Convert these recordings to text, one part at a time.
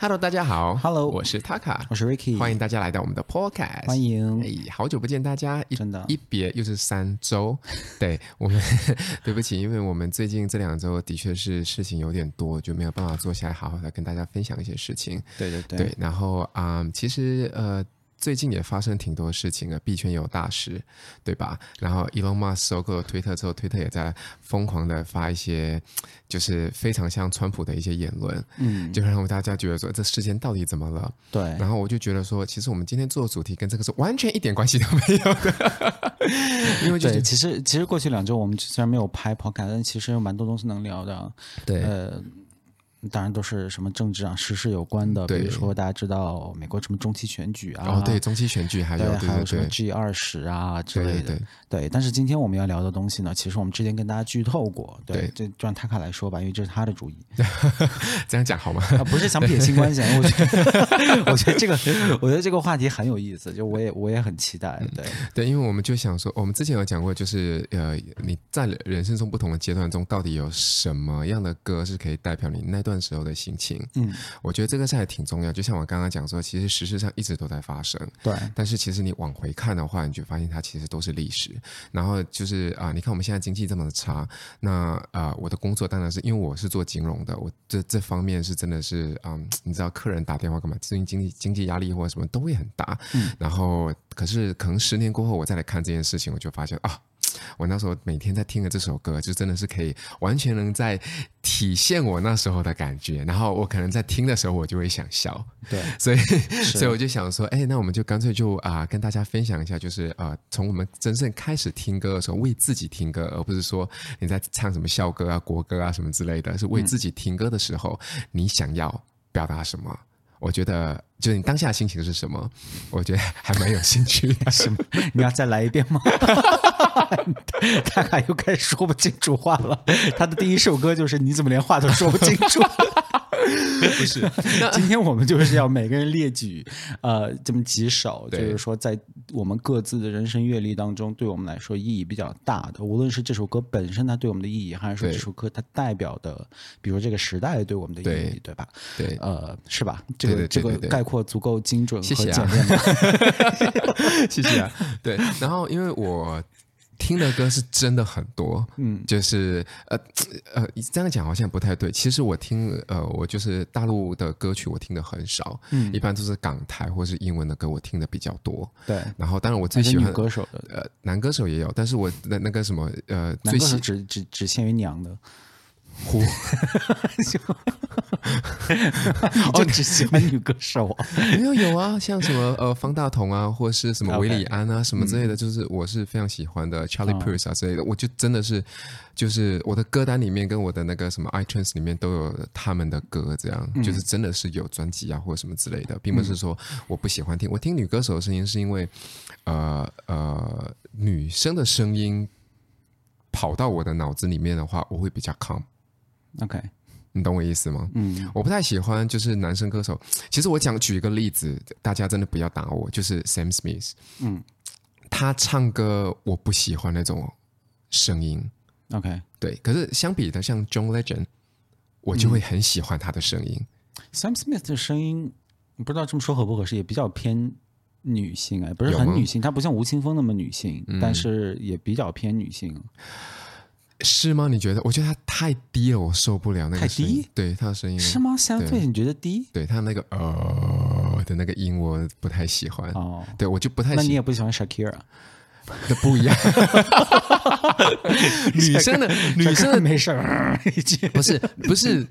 Hello， 大家好。Hello， 我是 Taka， 我是 Ricky， 欢迎大家来到我们的 Podcast。欢迎，哎，好久不见大家，真的，一别又是3周。对我们，对不起，因为我们最近这2周的确是事情有点多，就没有办法坐下来好好的跟大家分享一些事情。对对对。对，然后其实最近也发生挺多事情的，币圈有大事，对吧？然后 Elon Musk 收购了推特之后，推特也在疯狂的发一些就是非常像川普的一些言论，就让大家觉得说这事件到底怎么了？对。然后我就觉得说，其实我们今天做的主题跟这个是完全一点关系都没有的，因为对，其实过去2周我们虽然没有拍 podcast， 但其实有蛮多东西能聊的。对。当然都是什么政治啊、时事有关的，比如说大家知道美国什么中期选举啊，哦，对，中期选举还有什么 G20 啊之类的，对。但是今天我们要聊的东西呢，其实我们之前跟大家剧透过，对，就让塔卡来说吧，因为这是他的主意。这样讲好吗？不是想撇清关系，我觉得这个话题很有意思，就我也很期待，对，对，因为我们就想说，我们之前有讲过，就是你在人生中不同的阶段中，到底有什么样的歌是可以代表你那段时候的心情，我觉得这个是还挺重要。就像我刚刚讲说，其实时事上一直都在发生，对。但是其实你往回看的话，你就发现它其实都是历史。然后就是你看我们现在经济这么的差，那我的工作当然是因为我是做金融的，我这方面是真的是你知道客人打电话干嘛？最近经济压力或者什么都会很大，然后可是可能10年过后我再来看这件事情，我就发现啊。我那时候每天在听的这首歌，就真的是可以完全能在体现我那时候的感觉。然后我可能在听的时候，我就会想笑。对，所以我就想说，哎，那我们就干脆就跟大家分享一下，就是从我们真正开始听歌的时候，为自己听歌，而不是说你在唱什么校歌啊、国歌啊什么之类的，是为自己听歌的时候，你想要表达什么？我觉得就是你当下的心情是什么，我觉得还蛮有兴趣的。什么？你要再来一遍吗？大概又开始说不清楚话了。他的第一首歌就是你怎么连话都说不清楚。不是，今天我们就是要每个人列举这么几首，就是说在我们各自的人生阅历当中，对我们来说意义比较大的，无论是这首歌本身它对我们的意义，还是说这首歌它代表的，比如说这个时代对我们的意义， 对吧？对，是吧？这个概括足够精准和简练吗？谢谢啊。对，然后因为我听的歌是真的很多，就是这样讲好像不太对。其实我听我就是大陆的歌曲，我听的很少，一般都是港台或是英文的歌，我听的比较多。对，然后当然我最喜欢歌手的男歌手也有，但是我那个什么男歌手只限于娘的。呼，就只喜欢女歌手啊？没有有啊，像什么方大同啊，或是什么韦礼安啊，什么之类的，就是我是非常喜欢的 Charlie Puth 啊之类的，我就真的是就是我的歌单里面跟我的那个什么 iTunes 里面都有他们的歌，这样就是真的是有专辑啊或者什么之类的，并不是说我不喜欢听。我听女歌手的声音是因为女生的声音跑到我的脑子里面的话，我会比较 calm。OK， 你懂我意思吗？我不太喜欢就是男生歌手。其实我举一个例子，大家真的不要打我，就是 Sam Smith， 他唱歌我不喜欢那种声音。OK， 对。可是相比的，像 John Legend， 我就会很喜欢他的声音。Sam Smith 的声音，不知道这么说合不合适，也比较偏女性，不是很女性，他不像吴青峰那么女性，但是也比较偏女性。是吗？你觉得？我觉得他太低了，我受不了那个声音。太低？对，他的声音是吗？3岁你觉得低？对，他那个的那个音我不太喜欢。哦，对，我就不太喜欢。那你也不喜欢 Shakira？ 不一样。女生的没事儿，不是，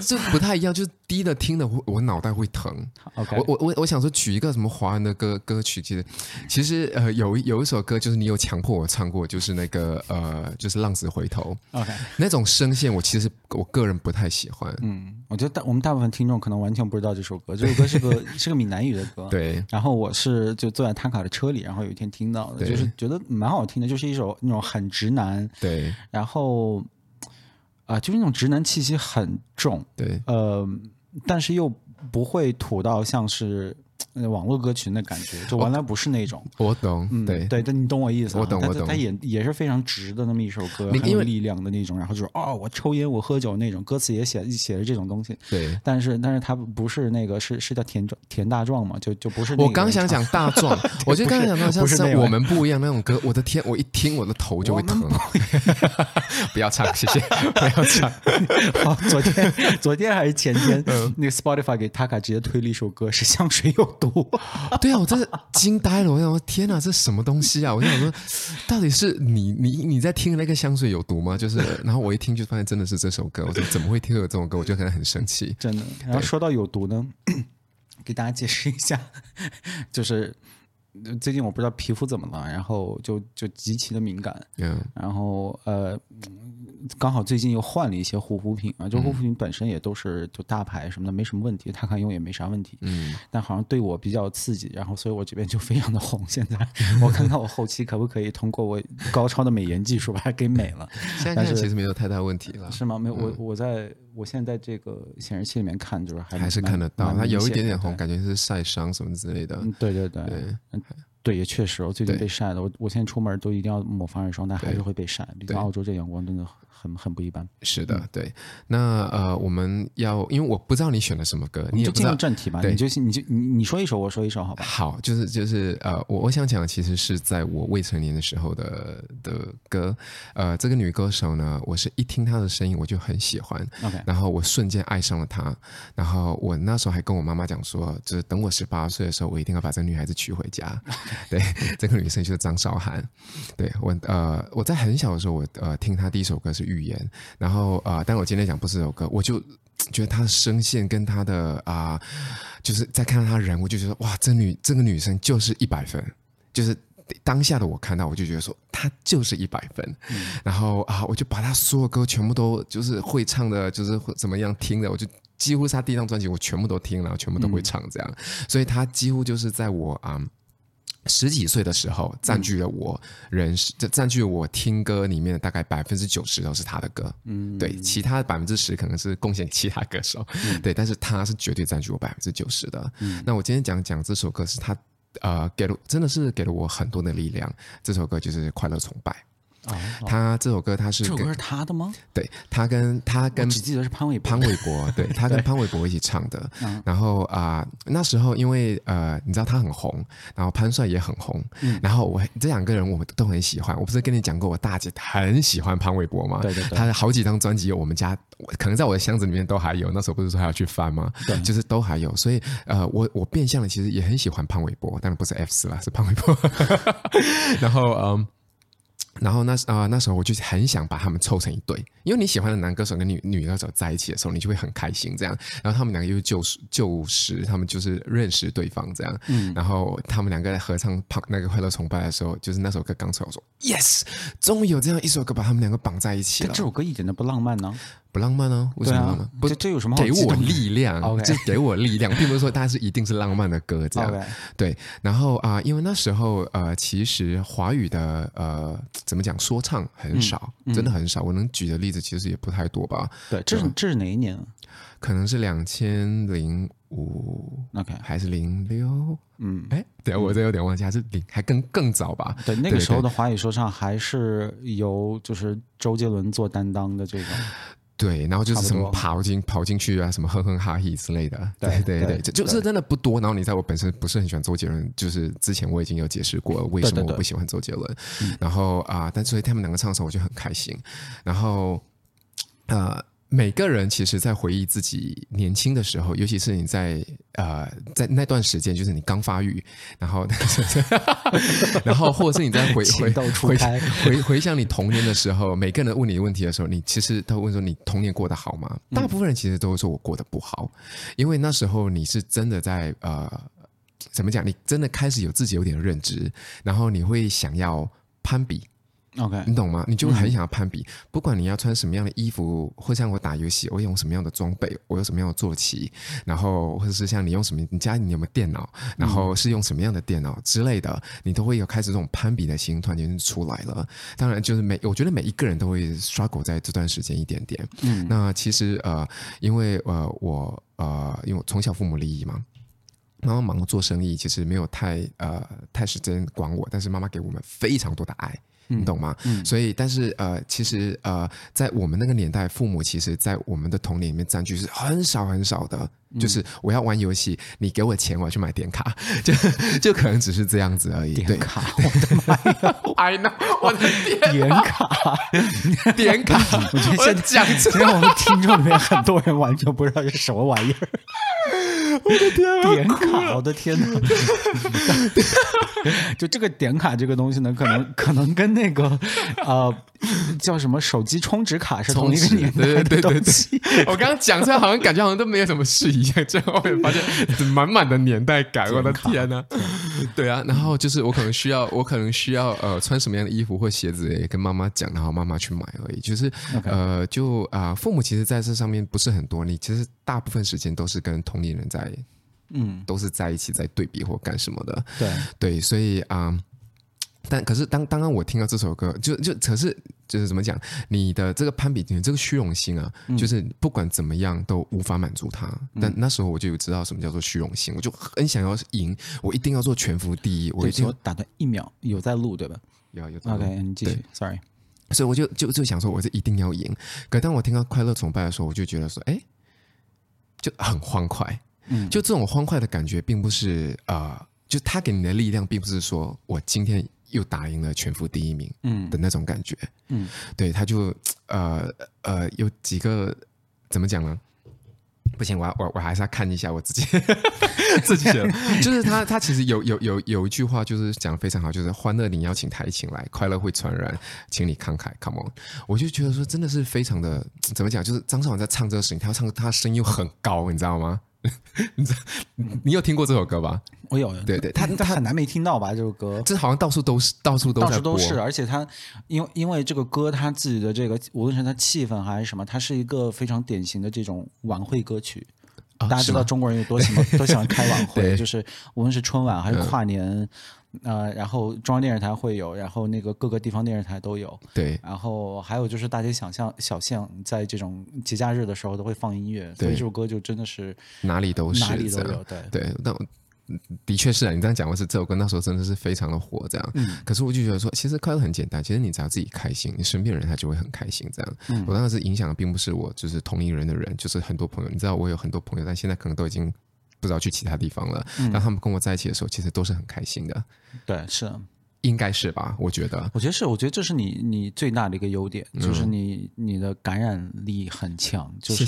这不太一样，就是低的听的我脑袋会疼。Okay. 我想说举一个什么华人的歌曲，其实有一首歌就是你有强迫我唱过，就是那个就是浪子回头。Okay. 那种声线我其实我个人不太喜欢。我觉得我们大部分听众可能完全不知道这首歌，这首歌是个闽南语的歌。对。然后我是就坐在Taka的车里，然后有一天听到的，就是觉得蛮好听的，就是一首那种很直男，对，然后就是那种直男气息很重，对，但是又不会吐到像是网络歌群的感觉，就完全不是那种。我懂，对对，但你懂我意思、啊。我懂。它也是非常直的那么一首歌，很有力量的那种。然后就是哦，我抽烟，我喝酒那种，歌词也写着这种东西。对，但是它不是那个，是叫田大壮嘛？就不是那个。我刚想讲大壮，我就刚想到像是我们不一样那种歌。我的天，我一听我的头就会疼。不要唱，谢谢，不要唱。好，昨天还是前天，那个 Spotify 给 Taka 直接推了一首歌，是香水有。对啊，我真是惊呆了！我想说，天哪，这是什么东西啊！我想说，到底是你在听那个香水有毒吗？就是，然后我一听就发现真的是这首歌，我说怎么会听到这种歌？我就可能很生气，真的。然后说到有毒呢，给大家解释一下，就是最近我不知道皮肤怎么了，然后就极其的敏感， yeah. 然后刚好最近又换了一些护肤品啊，就护肤品本身也都是就大牌什么的，没什么问题，他看用也没啥问题。嗯，但好像对我比较刺激，然后所以我这边就非常的红。现在我看看我后期可不可以通过我高超的美颜技术把它给美了。现在其实没有太大问题了，是吗？没有，我现在这个显示器里面看，就是还是看得到，它有一点点红，感觉是晒伤什么之类的。对对对。对，也确实，我最近被晒的，我现在出门都一定要抹防晒霜，但还是会被晒。你看澳洲这阳光真的很不一般。是的，对。那我们要，因为我不知道你选了什么歌，你也不知道，就进入正题吧。你说一首，我说一首，好吧？好，就是我想讲的其实是在我未成年的时候的歌。这个女歌手呢，我是一听她的声音我就很喜欢， okay. 然后我瞬间爱上了她。然后我那时候还跟我妈妈讲说，就是等我18岁的时候，我一定要把这个女孩子娶回家。对，这个女生就是张韶涵。对，我在很小的时候，我听她第一首歌是《预言》，然后但我今天讲不是这首歌，我就觉得她的声线跟她的就是在看到她人，我就觉得哇，这个女生就是100分，就是当下的我看到我就觉得说她就是100分、嗯，然后我就把她所有歌全部都就是会唱的，就是怎么样听的，我就。几乎是她第一张专辑我全部都听了，全部都会唱这样，所以她几乎就是在我10几岁的时候占据了我听歌里面的大概90%都是他的歌，对，其他10%可能是贡献给其他歌手，对，但是他是绝对占据我90%的。那我今天讲这首歌是他真的是给了我很多的力量，这首歌就是《快乐崇拜》。他这首歌，这首歌是他的吗？对，他跟我只记得是潘玮柏，对，他跟潘玮柏一起唱的。然后那时候因为你知道他很红，然后潘帅也很红，然后这两个人我都很喜欢。我不是跟你讲过我大姐很喜欢潘玮柏吗？对对对，他的好几张专辑我们家可能在我的箱子里面都还有，那时候不是说还要去翻吗？对，就是都还有。所以我变相的其实也很喜欢潘玮柏，当然不是 F4 啦，是潘玮柏。然后然后那时候我就很想把他们凑成一对，因为你喜欢的男歌手跟女歌手在一起的时候，你就会很开心这样。然后他们两个又旧识，他们就是认识对方这样。然后他们两个在合唱那个《快乐崇拜》的时候，就是那首歌刚出来，我说 yes， 终于有这样一首歌把他们两个绑在一起了。但这首歌一点都不浪漫呢。不浪漫哦，为什么浪漫？不，这有什么好激动的？给我力量，okay. 这给我力量，并不是说它是一定是浪漫的歌这样。Okay. 对，然后因为那时候其实华语的怎么讲，说唱很少，真的很少。我能举的例子其实也不太多吧。对，这是哪一年？可能是2005， OK， 还是06？对，我这有点忘记，还更早吧。对，那个时候的华语说唱还是由就是周杰伦做担当的这种。对，然后就是什么跑进去啊，什么哼哼哈嘿之类的。对对 对， 对，就是真的不多。然后你知道我本身不是很喜欢周杰伦，就是之前我已经有解释过为什么我不喜欢周杰伦。对对对，然后但所以他们两个唱的时候我就很开心。然后每个人其实在回忆自己年轻的时候，尤其是你在那段时间，就是你刚发育，然后或者是你在回想你童年的时候，每个人问你问题的时候，你其实都问说你童年过得好吗？大部分人其实都会说我过得不好，因为那时候你是真的在怎么讲？你真的开始有自己有点认知，然后你会想要攀比。Okay, 你懂吗？你就很想要攀比，不管你要穿什么样的衣服，或像我打游戏我用什么样的装备，我有什么样的坐骑，然后或者是像你用什么，你家里有没有电脑，然后是用什么样的电脑之类的，你都会有开始这种攀比的心突然间出来了。当然就是我觉得每一个人都会struggle在这段时间一点点。那其实因为我从小父母离异嘛，妈妈忙着做生意，其实没有太时间管我，但是妈妈给我们非常多的爱，你懂吗？所以，但是其实在我们那个年代，父母其实在我们的童年里面占据是很少很少的，就是我要玩游戏，你给我钱，我要去买点卡，就可能只是这样子而已。点卡，我的妈呀 ！I know， 我的点卡，点卡，我觉得现在我们听众里面很多人完全不知道这是什么玩意儿。我的天，点卡，我的天哪！就这个点卡这个东西呢，可能跟那个叫什么手机充值卡是同一个年代的东西。对，我刚刚讲出来，好像都没有什么事一样，这样我也发现满满的年代感，我的天哪！对啊，然后就是我可能需要穿什么样的衣服或鞋子也跟妈妈讲，然后妈妈去买而已。就是、okay. 父母其实在这上面不是很多，你其实大部分时间都是跟同龄人在。都是在一起在对比或干什么的，对，所以可是当然我听到这首歌可是就是怎么讲，你的这个攀比，你这个虚荣心啊，就是不管怎么样都无法满足他。但那时候我就知道什么叫做虚荣心，我就很想要赢，我一定要做全服第一。我一定要打断一秒，有在录对吧？有在录。OK， 你继续 ，Sorry。所以我就想说，我是一定要赢。可当我听到快乐崇拜的时候，我就觉得说，哎，就很欢快。就这种欢快的感觉并不是就他给你的力量并不是说我今天又打赢了全服第一名的那种感觉。对，他就有几个怎么讲呢，不行，我还是要看一下我自己自己的就是他其实有一句话就是讲得非常好，就是欢乐你邀请他一起来，快乐会传染，请你慷慨 ，Come on！ 我就觉得说真的是非常的怎么讲，就是张韶涵在唱这个事情，他声音又很高，你知道吗？你有听过这首歌吧？我有。对，他很难没听到吧？这首歌，这好像到处都是，而且他因为这个歌他自己的这个，无论是他气氛还是什么，他是一个非常典型的这种晚会歌曲。大家知道中国人有多喜欢开晚会，就是无论是春晚还是跨年。然后中央电视台会有，然后那个各个地方电视台都有，对，然后还有就是大街小巷在这种节假日的时候都会放音乐，所以这首歌就真的是哪里都有，对，但的确是，你这样讲的是这首歌那时候真的是非常的火这样。可是我就觉得说其实快乐很简单，其实你只要自己开心，你身边人他就会很开心这样。我当时影响的并不是我就是同龄人的人，就是很多朋友，你知道我有很多朋友但现在可能都已经不知道去其他地方了，但他们跟我在一起的时候其实都是很开心的。对，是应该是吧，我觉得是，我觉得这是你最大的一个优点，就是你的感染力很强，就是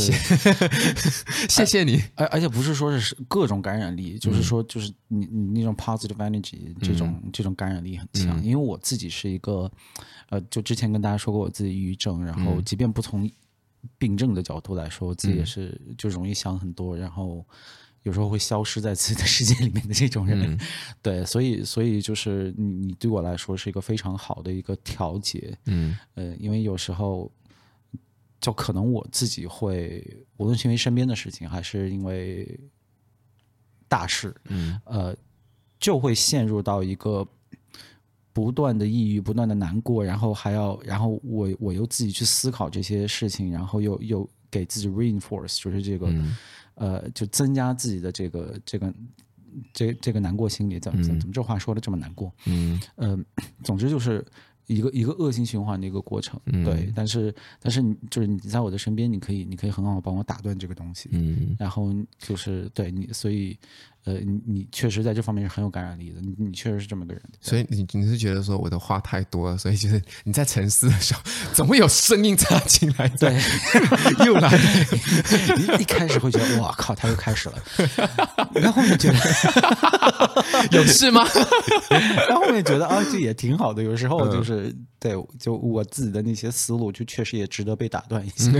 谢谢你，而且不是说是各种感染力，就是说就是你那种 positive energy 这种感染力很强。因为我自己是一个就之前跟大家说过我自己抑郁症，然后即便不从病症的角度来说，我自己也是就容易想很多，然后有时候会消失在自己的世界里面的这种人，对，所以就是你对我来说是一个非常好的一个调节，因为有时候就可能我自己会，无论是因为身边的事情，还是因为大事，就会陷入到一个不断的抑郁，不断的难过，然后我又自己去思考这些事情，然后又给自己 reinforce， 就是这个。就增加自己的这个难过心理，怎么这话说的这么难过？总之就是一个恶性循环的一个过程。对，但是就是你在我的身边，你可以很好帮我打断这个东西。然后就是对你，所以你确实在这方面是很有感染力的，你确实是这么个人。所以你是觉得说我的话太多了，所以就是你在沉思的时候，总会有声音插进来。对，又来了。一开始会觉得哇靠，他又开始了。然后后面觉得有事吗？然后后面觉得啊，这也挺好的。有时候就是对，就我自己的那些思路，就确实也值得被打断一下。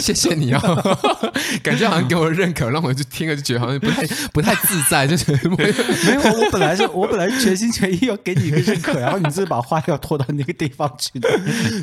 谢谢你啊，感觉好像给我认可，让我就听了就觉得好像不太自在，就是没有。我本来是全心全意要给你一个认可，然后你自己把话要拖到那个地方去的。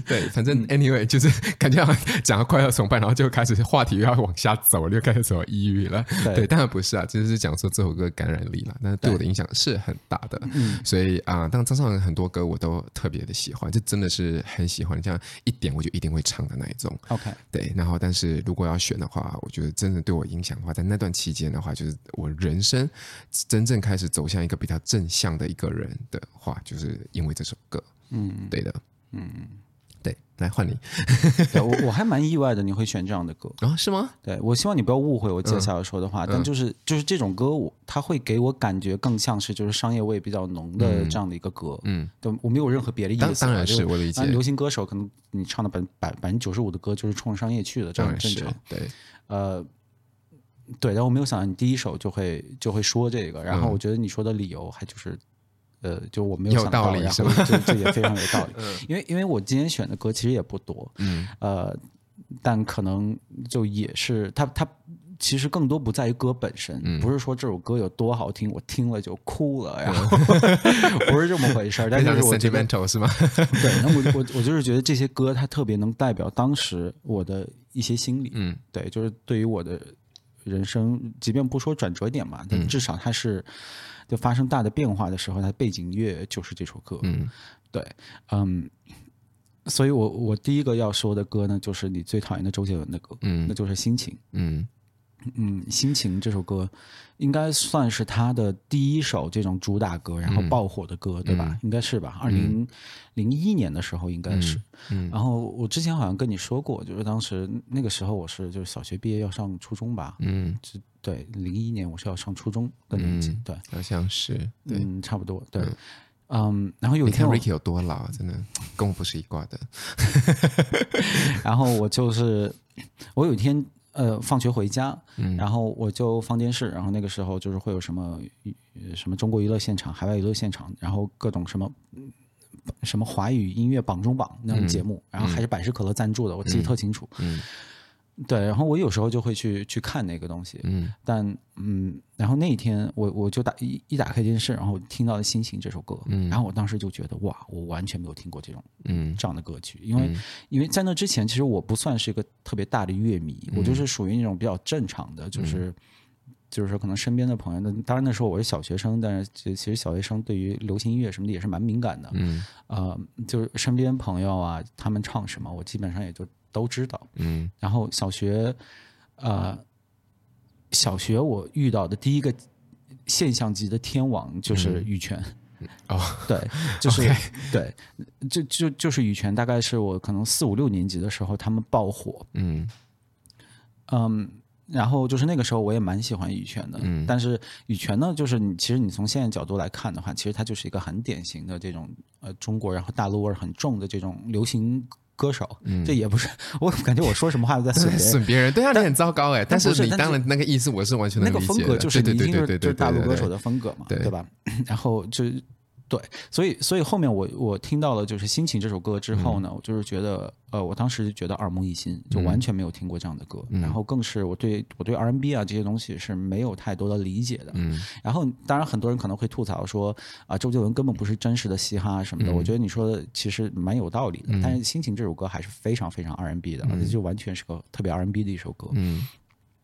对，反正 anyway 就是感觉好像讲到快乐崇拜，然后就开始话题要往下走，就开始走抑郁了。对，当然不是啊，就是讲说这首歌感染力了，但是对我的影响是很大的。所以啊，当张韶涵很多歌我都特别的喜喜欢，这真的是很喜欢，这样一点我就一定会唱的那一种。OK， 对。然后，但是如果要选的话，我觉得真的对我影响的话，在那段期间的话，就是我人生真正开始走向一个比较正向的一个人的话，就是因为这首歌。嗯，对的。嗯。对，来换你。对，我还蛮意外的，你会选这样的歌啊？是吗？对，我希望你不要误会我接下来说的话，但就是这种歌，它会给我感觉更像是就是商业味比较浓的这样的一个歌。嗯，对，我没有任何别的意思。当然是我理解。流行歌手可能你唱的95%的歌就是冲商业去的，这样很正常。对，对，但我没有想到你第一首就会说这个，然后我觉得你说的理由还就是。就我没有想到，然后这也非常有道理。因为我今天选的歌其实也不多，但可能就也是它其实更多不在于歌本身，不是说这首歌有多好听，我听了就哭了，然后不是这么回事。但是我觉得 sentimental 是吗？对，那我就是觉得这些歌它特别能代表当时我的一些心理，对，就是对于我的人生，即便不说转折点嘛，但至少它是。就发生大的变化的时候，它背景乐就是这首歌。嗯，对，所以我第一个要说的歌呢，就是你最讨厌的周杰伦的歌，那就是《心情》。心情这首歌应该算是他的第一首这种主打歌，然后爆火的歌，对吧？应该是吧？2001年的时候应该是。然后我之前好像跟你说过，就是当时那个时候我是就是小学毕业要上初中吧。对，01年我是要上初中的年纪，对，好像是，对，差不多，对，然后有一天，你看 Ricky 有多老，真的跟我不是一挂的。然后我有一天放学回家，然后我就放电视，然后那个时候就是会有什么中国娱乐现场、海外娱乐现场，然后各种什么华语音乐榜中榜那种节目，然后还是百事可乐赞助的，我记得特清楚。对，然后我有时候就会去看那个东西，但然后那一天我就一打开电视，然后听到了《心情》这首歌，然后我当时就觉得哇，我完全没有听过这样的歌曲，因为在那之前，其实我不算是一个特别大的乐迷，我就是属于那种比较正常的，就是说可能身边的朋友，当然那时候我是小学生，但是其实小学生对于流行音乐什么的也是蛮敏感的，就是身边朋友啊，他们唱什么，我基本上也就。都知道，然后小学我遇到的第一个现象级的天王就是羽泉，对，就是对，就是羽泉，大概是我可能4、5、6年级的时候，他们爆火，然后就是那个时候我也蛮喜欢羽泉的，但是羽泉呢，就是其实你从现在角度来看的话，其实它就是一个很典型的这种中国然后大陆味很重的这种流行。歌手，这也不是，我感觉我说什么话都在损别人，对啊，你很糟糕哎。但是你当然那个意思我是完全能理解的，那个风格就是你一定就是大陆歌手的风格嘛，对吧？然后对，所以后面我听到了就是《心情》这首歌之后呢，我就是觉得我当时就觉得耳目一新，就完全没有听过这样的歌，然后更是我对 R&B 啊这些东西是没有太多的理解的，然后当然很多人可能会吐槽说啊周杰伦根本不是真实的嘻哈什么的，我觉得你说的其实蛮有道理的，但是《心情》这首歌还是非常非常 R&B 的，而且就完全是个特别 R&B 的一首歌，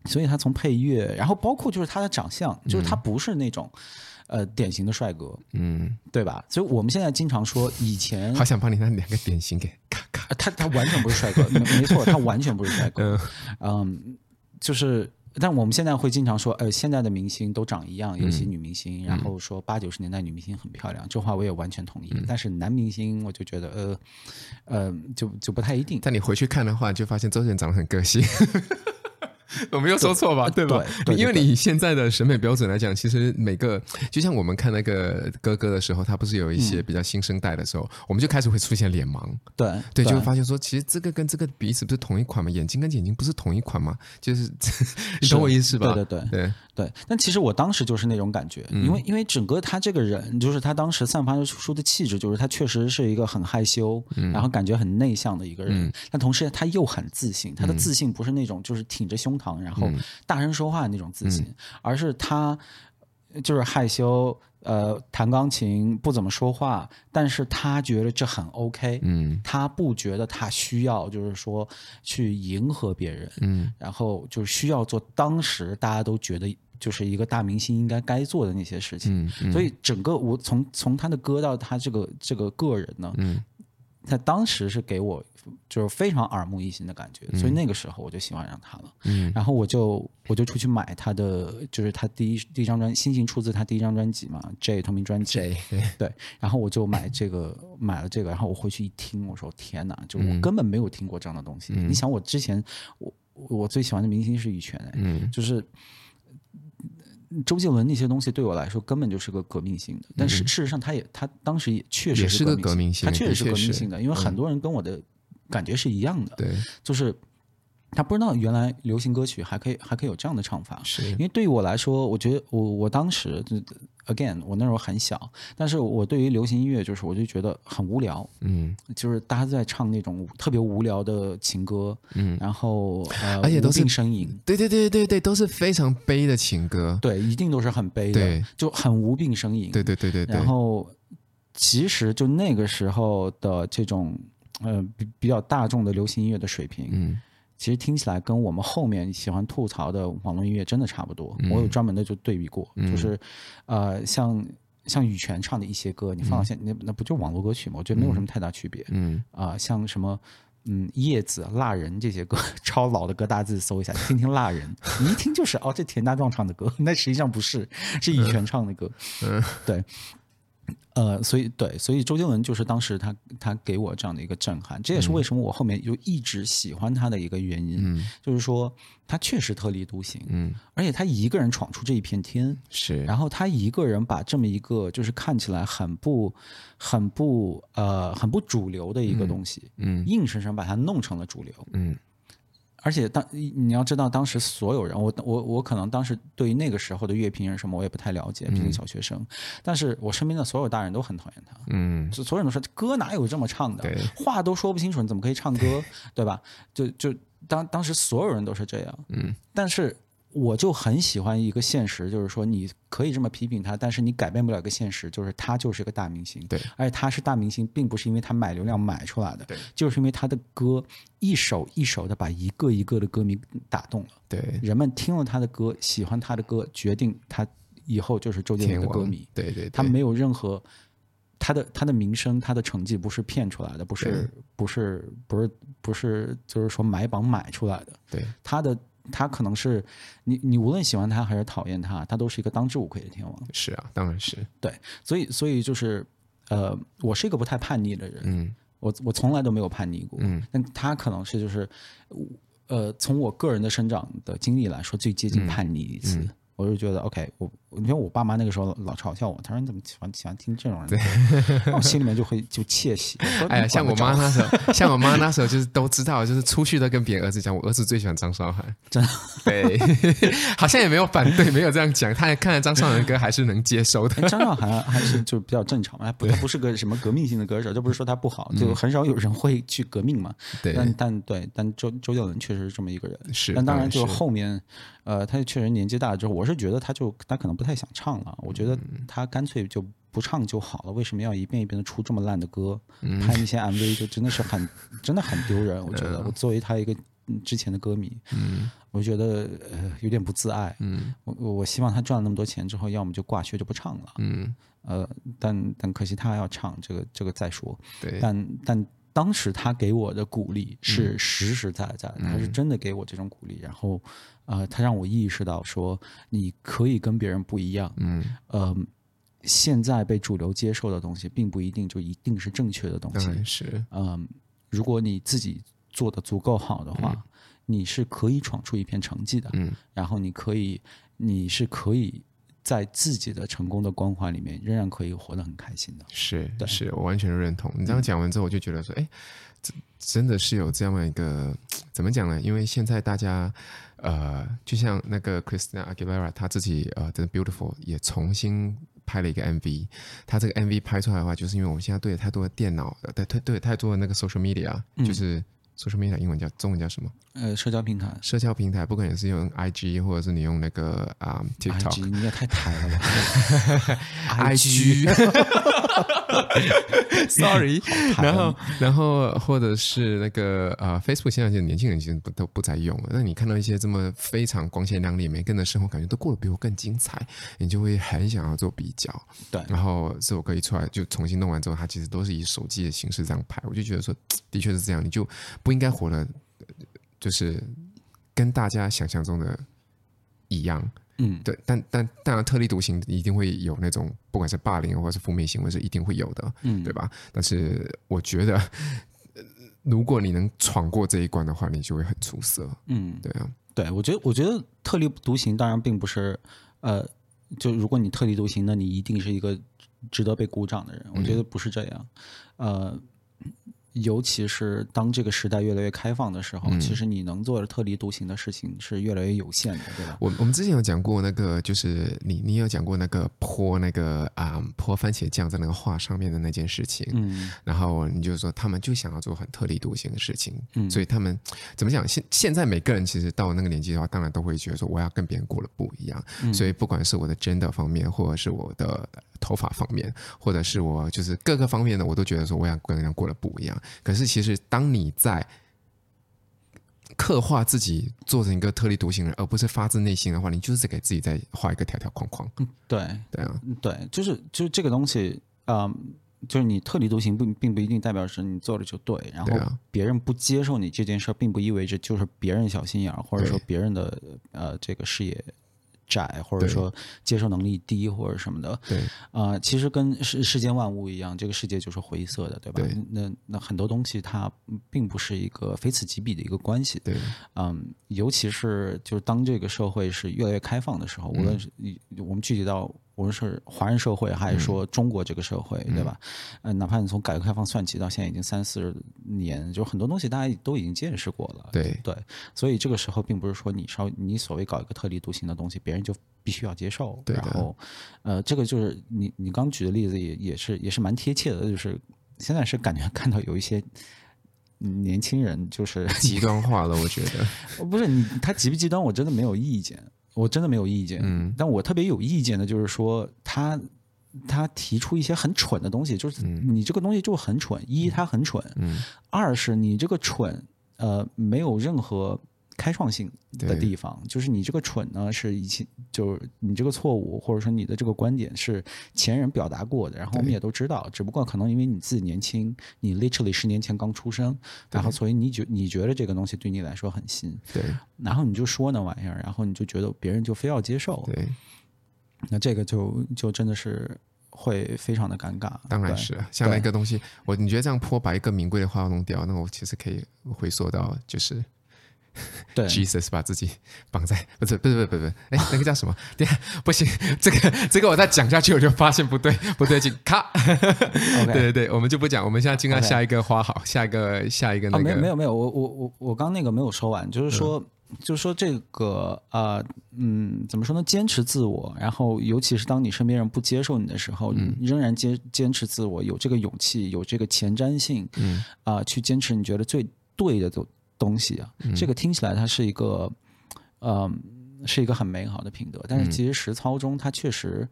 所以他从配乐，然后包括就是他的长相，就是他不是那种。典型的帅哥，对吧？所以我们现在经常说，以前好想把你那两个典型给咔咔，他完全不是帅哥，没错，他完全不是帅哥，就是，但我们现在会经常说，现在的明星都长一样，尤其女明星，然后说80、90年代女明星很漂亮，这话我也完全同意，但是男明星我就觉得，就不太一定。但你回去看的话，就发现周杰伦长得很个性。我没有说错吧？ 对吧？对，因为你现在的审美标准来讲，其实每个就像我们看那个哥哥的时候，他不是有一些比较新生代的时候，我们就开始会出现脸盲，对，就会发现说，其实这个跟这个鼻子不是同一款吗？眼睛跟眼睛不是同一款吗？就是你懂我意思吧？对。但其实我当时就是那种感觉，因为整个他这个人，就是他当时散发出的气质，就是他确实是一个很害羞，然后感觉很内向的一个人，但同时他又很自信，他的自信不是那种就是挺着胸膛。然后大声说话的那种自信，而是他就是害羞，弹钢琴不怎么说话，但是他觉得这很 OK，他不觉得他需要就是说去迎合别人，然后就是需要做当时大家都觉得就是一个大明星应该做的那些事情，所以整个我从他的歌到他这个个人呢，他当时是给我就是非常耳目一新的感觉，所以那个时候我就喜欢上他了。嗯，然后我就出去买他的，就是他第一张专辑，《星星》出自他第一张专辑嘛， J 同名专辑。J 对，然后我就买了这个，然后我回去一听，我说天哪，就我根本没有听过这样的东西。嗯，你想我之前我最喜欢的明星是羽泉，就是周杰伦那些东西对我来说根本就是个革命性的，但是事实上他当时也确实是个革命性，他确实是革命性的，因为很多人跟我的感觉是一样的，对，就是他不知道原来流行歌曲还可以有这样的唱法，是因为对于我来说，我觉得我当时 again 我那时候很小，但是我对于流行音乐就是我就觉得很无聊，嗯，就是大家在唱那种特别无聊的情歌，嗯，然后而且都是无病呻吟，对对对对对，都是非常悲的情歌，对，一定都是很悲的，对，就很无病呻吟，对对对对对，然后其实就那个时候的这种比较大众的流行音乐的水平，嗯。其实听起来跟我们后面喜欢吐槽的网络音乐真的差不多，我有专门的就对比过，就是像羽泉唱的一些歌，你放到现在那不就网络歌曲吗？我觉得没有什么太大区别，像什么叶子、蜡人这些歌，超老的歌，大家自己搜一下听听。蜡人你一听就是哦，这田大壮唱的歌，那实际上不是，是羽泉唱的歌，对。所以周杰伦就是当时他给我这样的一个震撼，这也是为什么我后面就一直喜欢他的一个原因，就是说他确实特立独行，而且他一个人闯出这一片天，是，然后他一个人把这么一个就是看起来很不主流的一个东西，硬生生把它弄成了主流，而且你要知道，当时所有人，我可能当时对于那个时候的乐评人什么，我也不太了解，毕竟小学生。但是我身边的所有大人都很讨厌他，所有人都说歌哪有这么唱的，话都说不清楚，你怎么可以唱歌，对吧？就当时所有人都是这样，但是我就很喜欢一个现实，就是说你可以这么批评他，但是你改变不了一个现实，就是他就是个大明星，对，而且他是大明星，并不是因为他买流量买出来的，对，就是因为他的歌。一首一首的把一个一个的歌迷打动了，对，人们听了他的歌，喜欢他的歌，决定他以后就是周杰伦的歌迷，对对对，他没有任何他的名声，他的成绩不是骗出来的，不是就是说买榜买出来的，对，他可能是你无论喜欢他还是讨厌他，他都是一个当之无愧的天王，是啊，当然是，对，所以就是我是一个不太叛逆的人，我从来都没有叛逆过，但他可能是就是，从我个人的生长的经历来说，最接近叛逆一次。我就觉得 ，OK， 你看我爸妈那个时候老嘲笑我，他说你怎么喜欢听这种人？我心里面就窃喜。哎呀，像我妈那时候就是都知道，就是出去都跟别人儿子讲，我儿子最喜欢张韶涵，真的，对，好像也没有反对，没有这样讲，他看来张韶涵的歌还是能接受的。张韶涵还是就比较正常嘛，他不是个什么革命性的歌手，这不是说他不好，就很少有人会去革命嘛。对，但周杰伦确实是这么一个人，是，但当然就是后面。他确实年纪大了之后，我是觉得他可能不太想唱了，我觉得他干脆就不唱就好了，为什么要一遍一遍的出这么烂的歌，拍那些 MV 就真的是真的很丢人，我觉得我作为他一个之前的歌迷，我觉得有点不自爱，我希望他赚了那么多钱之后，要么就挂靴就不唱了，但可惜他还要唱，这个再说，对，但当时他给我的鼓励是实实在在的，他是真的给我这种鼓励，然后他让我意识到说你可以跟别人不一样，现在被主流接受的东西并不一定就一定是正确的东西，是，如果你自己做的足够好的话，你是可以闯出一片成绩的，然后你是可以在自己的成功的光环里面仍然可以活得很开心的，是我完全认同你这样讲完之后，我就觉得说哎，真的是有这样一个怎么讲呢，因为现在大家就像那个 Christina Aguilera 她自己The Beautiful 也重新拍了一个 MV， 她这个 MV 拍出来的话，就是因为我们现在对了太多的电脑，对了太多的那个 social media，就是social media 英文叫中文叫什么？社交平台，社交平台不管是用 IG 或者是你用那个TikTok， IG 你也太抬了吧IG sorry 然后或者是那个Facebook， 现在年轻人其实都不再用了，那你看到一些这么非常光鲜亮丽每个人的生活感觉都过得比我更精彩，你就会很想要做比较。对，然后这首歌一出来就重新弄完之后它其实都是以手机的形式这样拍，我就觉得说的确是这样，你就不应该活得就是跟大家想象中的一样，嗯，对，但当然特立独行一定会有那种不管是霸凌或是负面行为是一定会有的，嗯，对吧？但是我觉得如果你能闯过这一关的话，你就会很出色，嗯，对啊，对，我觉得特立独行当然并不是就如果你特立独行，那你一定是一个值得被鼓掌的人，我觉得不是这样，尤其是当这个时代越来越开放的时候，其实你能做的特立独行的事情是越来越有限的，对吧？我们之前有讲过那个，就是你有讲过那个泼那个泼番茄酱在那个画上面的那件事情，嗯，然后你就说他们就想要做很特立独行的事情，嗯，所以他们怎么讲？现在每个人其实到那个年纪的话，当然都会觉得说我要跟别人过得不一样，嗯，所以不管是我的 gender 方面，或者是我的头发方面，或者是我就是各个方面的，我都觉得说我要跟人家过得不一样。可是其实当你在刻画自己做成一个特立独行人而不是发自内心的话，你就是给自己在画一个条条框框。对对啊，对，就是这个东西，就是你特立独行并不一定代表是你做了就对，然后别人不接受你这件事并不意味着就是别人小心眼，或者说别人的这个视野窄，或者说接受能力低或者什么的。对，其实跟世间万物一样，这个世界就是灰色的，对吧？对，那很多东西它并不是一个非此即彼的一个关系。对，尤其是就是当这个社会是越来越开放的时候，无论是我们具体到无论是华人社会还是说中国这个社会，对吧？哪怕你从改革开放算起到现在已经30-40年，就很多东西大家都已经见识过了。对对，所以这个时候并不是说你所谓搞一个特立独行的东西，别人就必须要接受。对，然后这个就是你刚举的例子也是蛮贴切的，就是现在是感觉看到有一些年轻人就是极端化了，我觉得不是他极不极端，我真的没有意见，但我特别有意见的就是说他提出一些很蠢的东西，就是你这个东西就很蠢，一他很蠢，二是你这个蠢没有任何开创性的地方，就是你这个蠢呢是就是你这个错误或者说你的这个观点是前人表达过的，然后我们也都知道，只不过可能因为你自己年轻，你 literally 10年前刚出生，然后所以你觉得这个东西对你来说很新，对，然后你就说那玩意儿，然后你就觉得别人就非要接受，对，那这个就真的是会非常的尴尬。当然是像那个东西，你觉得这样泼把一个名贵的花弄掉，那我其实可以回溯到就是对 Jesus 把自己绑在不是那个叫什么不行，这个我再讲下去我就发现不对劲，咔okay. 对对对，我们就不讲，我们现在进到下一个花好，下一个那个没有我刚那个没有说完，就是说这个怎么说呢？坚持自我，然后尤其是当你身边人不接受你的时候，你仍然坚持自我，有这个勇气，有这个前瞻性，去坚持你觉得最对的东西啊，这个听起来它是一个，是一个很美好的品德，但是其实实操中它确实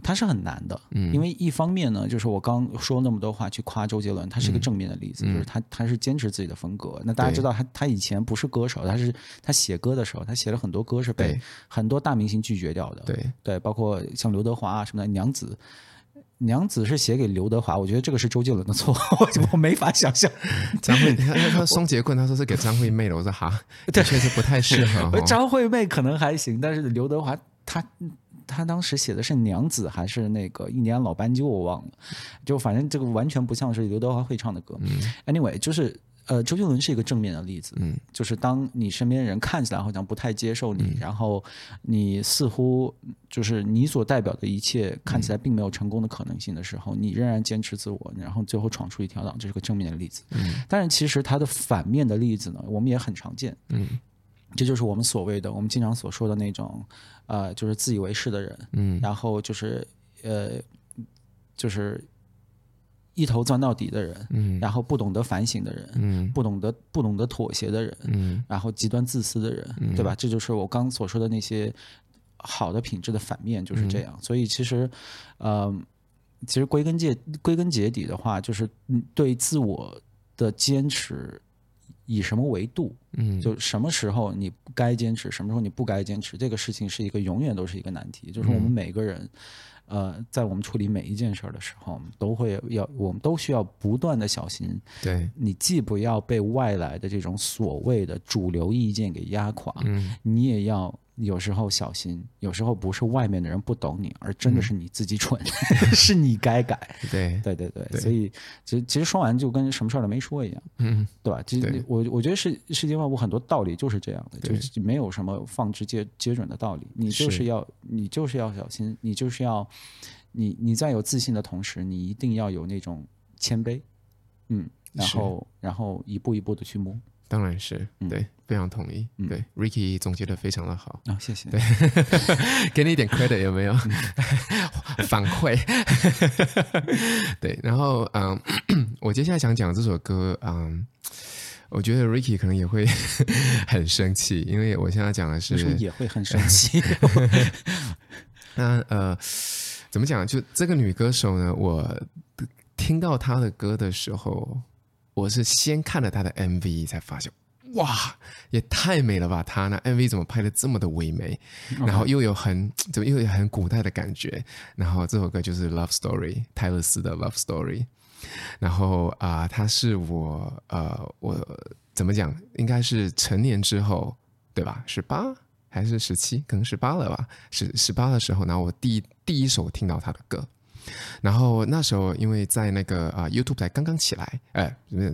它是很难的，因为一方面呢，就是我刚说那么多话去夸周杰伦，他是一个正面的例子，就是他是坚持自己的风格。那大家知道他以前不是歌手，他写歌的时候，他写了很多歌是被很多大明星拒绝掉的，对，包括像刘德华啊什么的，娘子是写给刘德华，我觉得这个是周杰伦的错，我没法想象。张惠，他双节棍，他说是给张惠妹的，我说哈，的确是不太适合。张惠妹可能还行，但是刘德华他当时写的是娘子还是那个一年老斑鸠，我忘了，就反正这个完全不像是刘德华会唱的歌。Anyway， 就是周杰伦是一个正面的例子，就是当你身边人看起来好像不太接受你，然后你似乎就是你所代表的一切看起来并没有成功的可能性的时候，你仍然坚持自我，然后最后闯出一条道，这是个正面的例子。但是其实它的反面的例子呢，我们也很常见，这就是我们所谓的我们经常所说的那种就是自以为是的人，然后就是一头钻到底的人，嗯，然后不懂得反省的人，嗯，不懂得妥协的人，嗯，然后极端自私的人，嗯，对吧？这就是我刚所说的那些好的品质的反面就是这样。嗯，所以其实归根结底的话，就是对自我的坚持以什么为度，嗯，就什么时候你该坚持，什么时候你不该坚持，这个事情是一个永远都是一个难题，就是我们每个人。嗯，在我们处理每一件事的时候，我们都需要不断的小心。对，你既不要被外来的这种所谓的主流意见给压垮，嗯，你也要有时候小心，有时候不是外面的人不懂你，而真的是你自己蠢，嗯，是你该改。对，对对对，对，所以其实说完就跟什么事儿都没说一样，嗯，对吧？其实我觉得世界万物很多道理就是这样的，就是没有什么放之皆准的道理，你就是要小心，你就是要。你在有自信的同时，你一定要有那种谦卑，嗯，然后一步一步的去摸，当然是对，嗯，非常同意。嗯，对 ，Ricky 总结的非常的好啊，哦，谢谢。对，给你一点 credit 有没有？反馈。对，然后我接下来想讲这首歌，我觉得 Ricky 可能也会很生气，因为我现在讲的是也会很生气。那怎么讲，就这个女歌手呢，我听到她的歌的时候，我是先看了她的 MV 才发现，哇，也太美了吧，她那 MV 怎么拍得这么的唯美，然后又有很古代的感觉，然后这首歌就是 Love Story， 泰勒斯的 Love Story， 然后她是我怎么讲，应该是成年之后对吧，18还是17，可能18了吧，18的时候，然后我第一首听到他的歌，然后那时候因为在那个YouTube 才刚刚起来，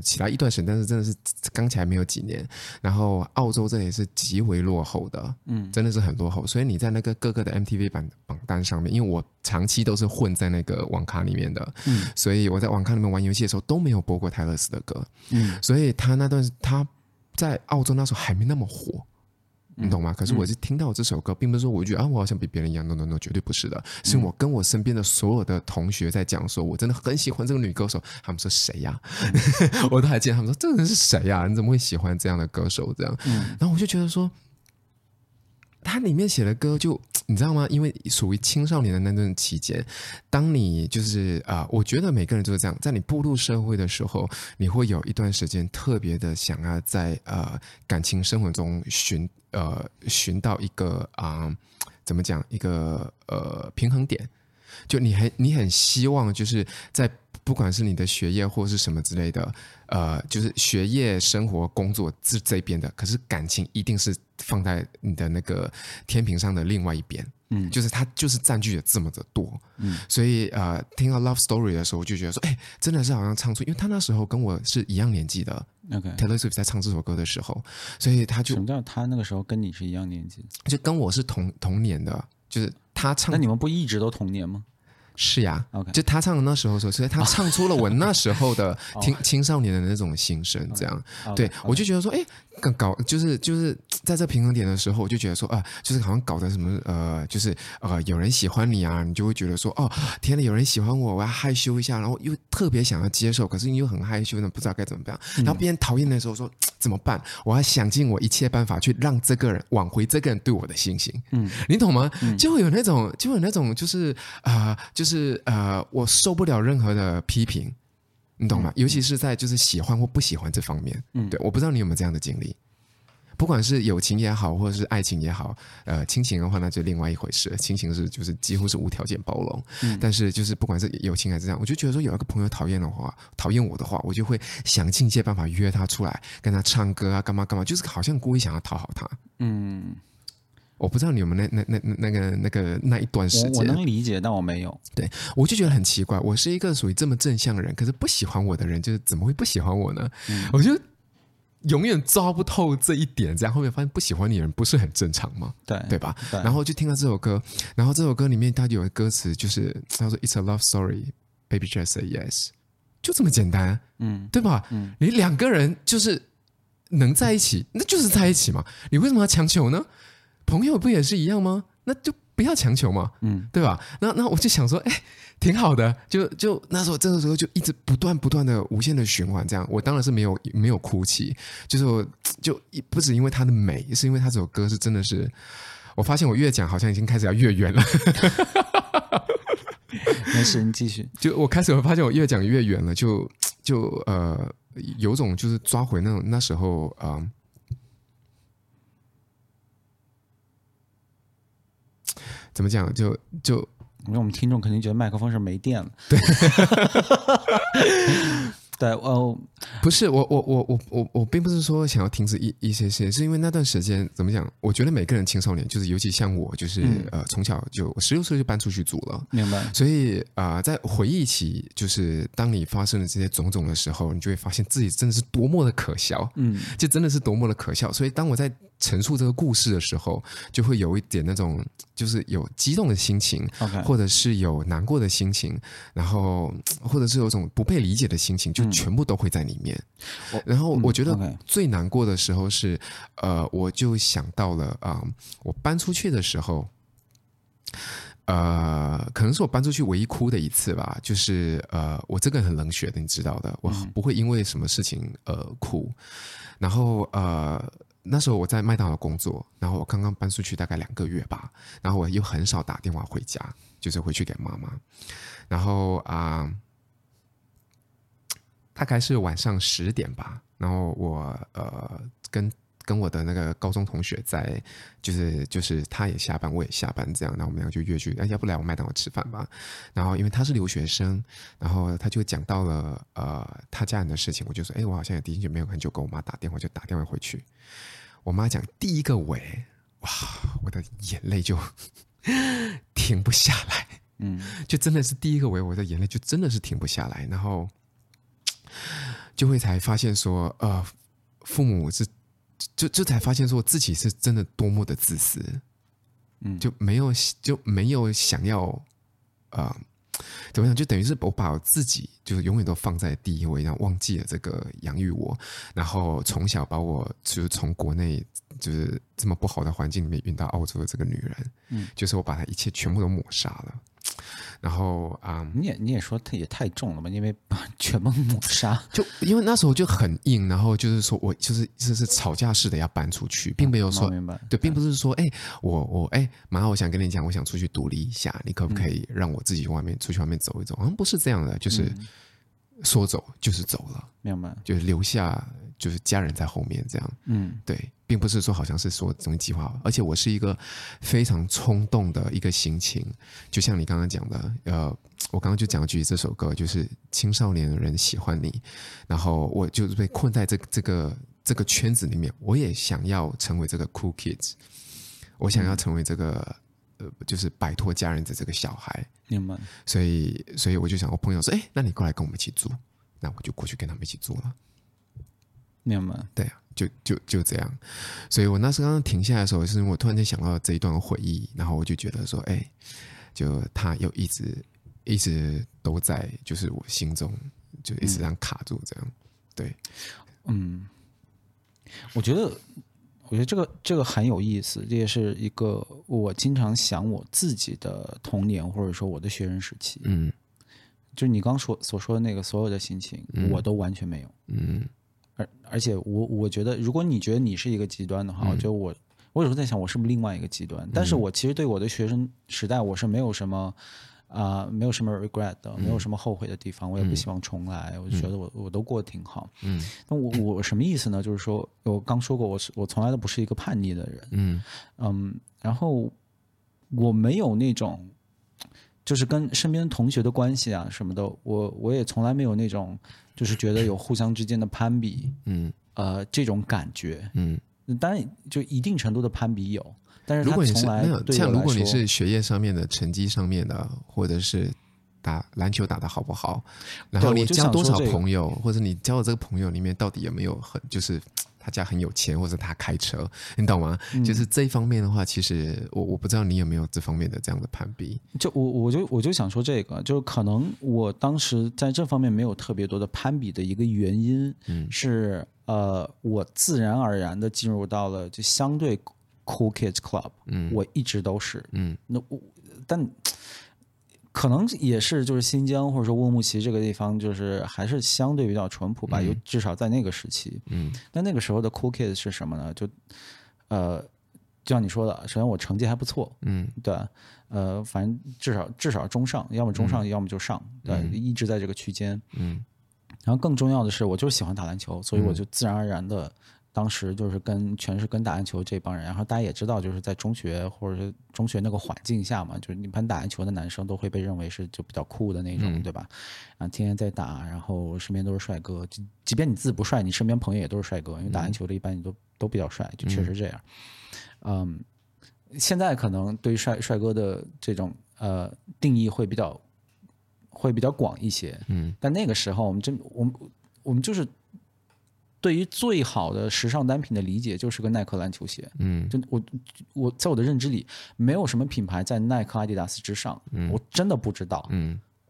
起来一段时间，但是真的是刚起来没有几年，然后澳洲这也是极为落后的，嗯，真的是很落后，所以你在那个各个的 MTV 榜单上面，因为我长期都是混在那个网咖里面的，嗯，所以我在网咖里面玩游戏的时候都没有播过泰勒斯的歌，嗯，所以他在澳洲那时候还没那么火。你懂吗？可是我是听到这首歌，并不是说我觉得我好像比别人一样 ，no no no， 绝对不是的，是我跟我身边的所有的同学在讲说，我真的很喜欢这个女歌手，他们说谁呀，啊？我都还记得他们说这个人是谁呀，啊？你怎么会喜欢这样的歌手这样？然后我就觉得说，他里面写的歌就你知道吗？因为属于青少年的那段期间，当你就是我觉得每个人就是这样，在你步入社会的时候，你会有一段时间特别的想要在感情生活中寻到一个怎么讲，一个平衡点，就你很希望就是在不管是你的学业或是什么之类的，就是学业、生活、工作是这边的，可是感情一定是放在你的那个天平上的另外一边，嗯，就是它就是占据了这么的多，嗯，所以听到 Love Story 的时候，我就觉得说，哎，真的是好像唱出，因为他那时候跟我是一样年纪的 ，Taylor Swift 在唱这首歌的时候，所以他就什么叫他那个时候跟你是一样年纪，就跟我是同年的，就是他唱，那你们不一直都同年吗？是呀，okay. 就他唱的那时候，所以他唱出了我那时候的青少年的那种心声，这样，okay. 对，okay. 我就觉得说，哎，就是在这平衡点的时候，我就觉得说，就是好像搞得什么就是有人喜欢你啊，你就会觉得说，哦，天哪，有人喜欢我，我要害羞一下，然后又特别想要接受，可是又很害羞，不知道该怎么办，然后别人讨厌的时候说怎么办？我要想尽我一切办法去让这个人挽回这个人对我的信心，嗯，你懂吗？就有那种，就是我受不了任何的批评，你懂吗？尤其是在就是喜欢或不喜欢这方面，嗯，对，我不知道你有没有这样的经历，不管是友情也好，或者是爱情也好，亲情的话那就另外一回事，亲情是就是几乎是无条件包容，嗯，但是就是不管是友情还是这样，我就觉得说有一个朋友讨厌我的话，我就会想尽一切办法约他出来，跟他唱歌啊，干嘛干嘛，就是好像故意想要讨好他，嗯。我不知道你有没有那一段时间，我能理解，但我没有。对，我就觉得很奇怪，我是一个属于这么正向的人，可是不喜欢我的人，就是怎么会不喜欢我呢？嗯，我就永远抓不透这一点。这样后面发现不喜欢你的人不是很正常吗？对，对吧？对，然后就听到这首歌，然后这首歌里面它有歌词，就是他说 "It's a love story, baby, just say yes"， 就这么简单，嗯，对吧？嗯，你两个人就是能在一起，那就是在一起嘛，你为什么要强求呢？朋友不也是一样吗？那就不要强求嘛，嗯，对吧？那我就想说，哎，挺好的，就那时候这个时候就一直不断的无限的循环这样。我当然是没有哭泣，就是我就不只因为她的美，是因为她这首歌是真的是，我发现我越讲好像已经开始要越远了。没事，你继续。就我开始会发现我越讲越远了，就有种就是抓回那时候啊。怎么讲？就我们听众肯定觉得麦克风是没电了。对，对，不是我并不是说想要停止一些事，是因为那段时间怎么讲？我觉得每个人青少年，就是尤其像我，就是、从小就16岁就搬出去住了，明白？所以在回忆起，就是当你发生了这些种种的时候，你就会发现自己真的是多么的可笑，嗯，就真的是多么的可笑。所以当我在陈述这个故事的时候，就会有一点那种就是有激动的心情， okay. 或者是有难过的心情，然后或者是有种不被理解的心情，就全部都会在里面。嗯、然后我觉得最难过的时候是，我就想到了我搬出去的时候，可能是我搬出去唯一哭的一次吧，就是我这个人很冷血的，你知道的，我不会因为什么事情哭，然后那时候我在麦当劳工作，然后我刚刚搬出去大概2个月吧，然后我又很少打电话回家，就是回去给妈妈。然后大概是晚上10点吧，然后我跟我的那个高中同学在，就是他也下班我也下班这样，然后我们俩就约去，要不来我麦当劳吃饭吧。然后因为他是留学生，然后他就讲到了他家人的事情，我就说，哎，我好像也的确没有很久跟我妈打电话，就打电话回去。我妈讲第一个喂，哇，我的眼泪就停不下来，嗯，就真的是第一个喂，我的眼泪就真的是停不下来，然后就会才发现说，父母是。就才发现说自己是真的多么的自私，嗯，就没有想要怎么样，就等于是我把自己就是永远都放在第一位，然后忘记了这个养育我，然后从小把我就是从国内就是这么不好的环境里面运到澳洲的这个女人，嗯，就是我把她一切全部都抹杀了。然后你也说他也太重了吧，因为全部抹杀，就因为那时候就很硬，然后就是说我就是吵架式的要搬出去，并没有说，对，并不是说哎、欸、我哎妈、欸、我想跟你讲，我想出去独立一下，你可不可以让我自己出去外面走一走？好像不是这样的，就是说走就是走了，明白？就是留下就是家人在后面这样，嗯，对。并不是说好像是说这种计划，而且我是一个非常冲动的一个心情，就像你刚刚讲的，我刚刚就讲了这首歌，就是青少年的人喜欢你，然后我就被困在这个圈子里面，我也想要成为这个 cool kids， 我想要成为这个就是摆脱家人的这个小孩，明白？所以我就想，我朋友说，哎，那你过来跟我们一起住，那我就过去跟他们一起住了，明白？对啊。就这样，所以我那时候刚刚停下来的时候，是我突然间想到这一段回忆，然后我就觉得说，哎，就他又一直都在，就是我心中就一直这样卡住，这样，对，嗯，我觉得这个很有意思，这也是一个我经常想我自己的童年，或者说我的学生时期，嗯，就是你刚所说的那个所有的心情，我都完全没有，嗯。而且我觉得，如果你觉得你是一个极端的话，我觉得我有时候在想，我是不是另外一个极端？但是我其实对我的学生时代，我是没有什么没有什么 regret 的，没有什么后悔的地方，我也不希望重来。我就觉得我都过得挺好。嗯，那我什么意思呢？就是说我刚说过，我从来都不是一个叛逆的人。嗯，然后我没有那种。就是跟身边同学的关系啊什么的，我也从来没有那种就是觉得有互相之间的攀比，嗯，这种感觉，嗯，当然就一定程度的攀比有，但是他从来对像如果你是学业上面的成绩上面的，或者是打篮球打得好不好，然后你交多少朋友，或者你交的这个朋友里面到底有没有很就是。他家很有钱，或者他开车，你懂吗？就是这一方面的话，其实我不知道你有没有这方面的这样的攀比。就我就想说这个，就是可能我当时在这方面没有特别多的攀比的一个原因，是我自然而然的进入到了就相对 cool kids club， 我一直都是，但可能也是就是新疆或者说乌鲁木齐这个地方，就是还是相对比较淳朴吧，至少在那个时期，但那个时候的 cool kids 是什么呢？就像你说的，首先我成绩还不错，对，反正至少中上，要么中上，要么就上，对，一直在这个区间，然后更重要的是，我就是喜欢打篮球，所以我就自然而然的。当时就是全是跟打篮球这帮人，然后大家也知道，就是在中学或者是中学那个环境下嘛，就是一般打篮球的男生都会被认为是就比较酷的那种，对吧？啊，天天在打，然后身边都是帅哥，即便你自己不帅，你身边朋友也都是帅哥，因为打篮球的一般你都比较帅，就确实这样。现在可能对于帅哥的这种定义会比较广一些，但那个时候我们就是。对于最好的时尚单品的理解就是个耐克篮球鞋，就我在我的认知里没有什么品牌在耐克阿迪达斯之上，我真的不知道，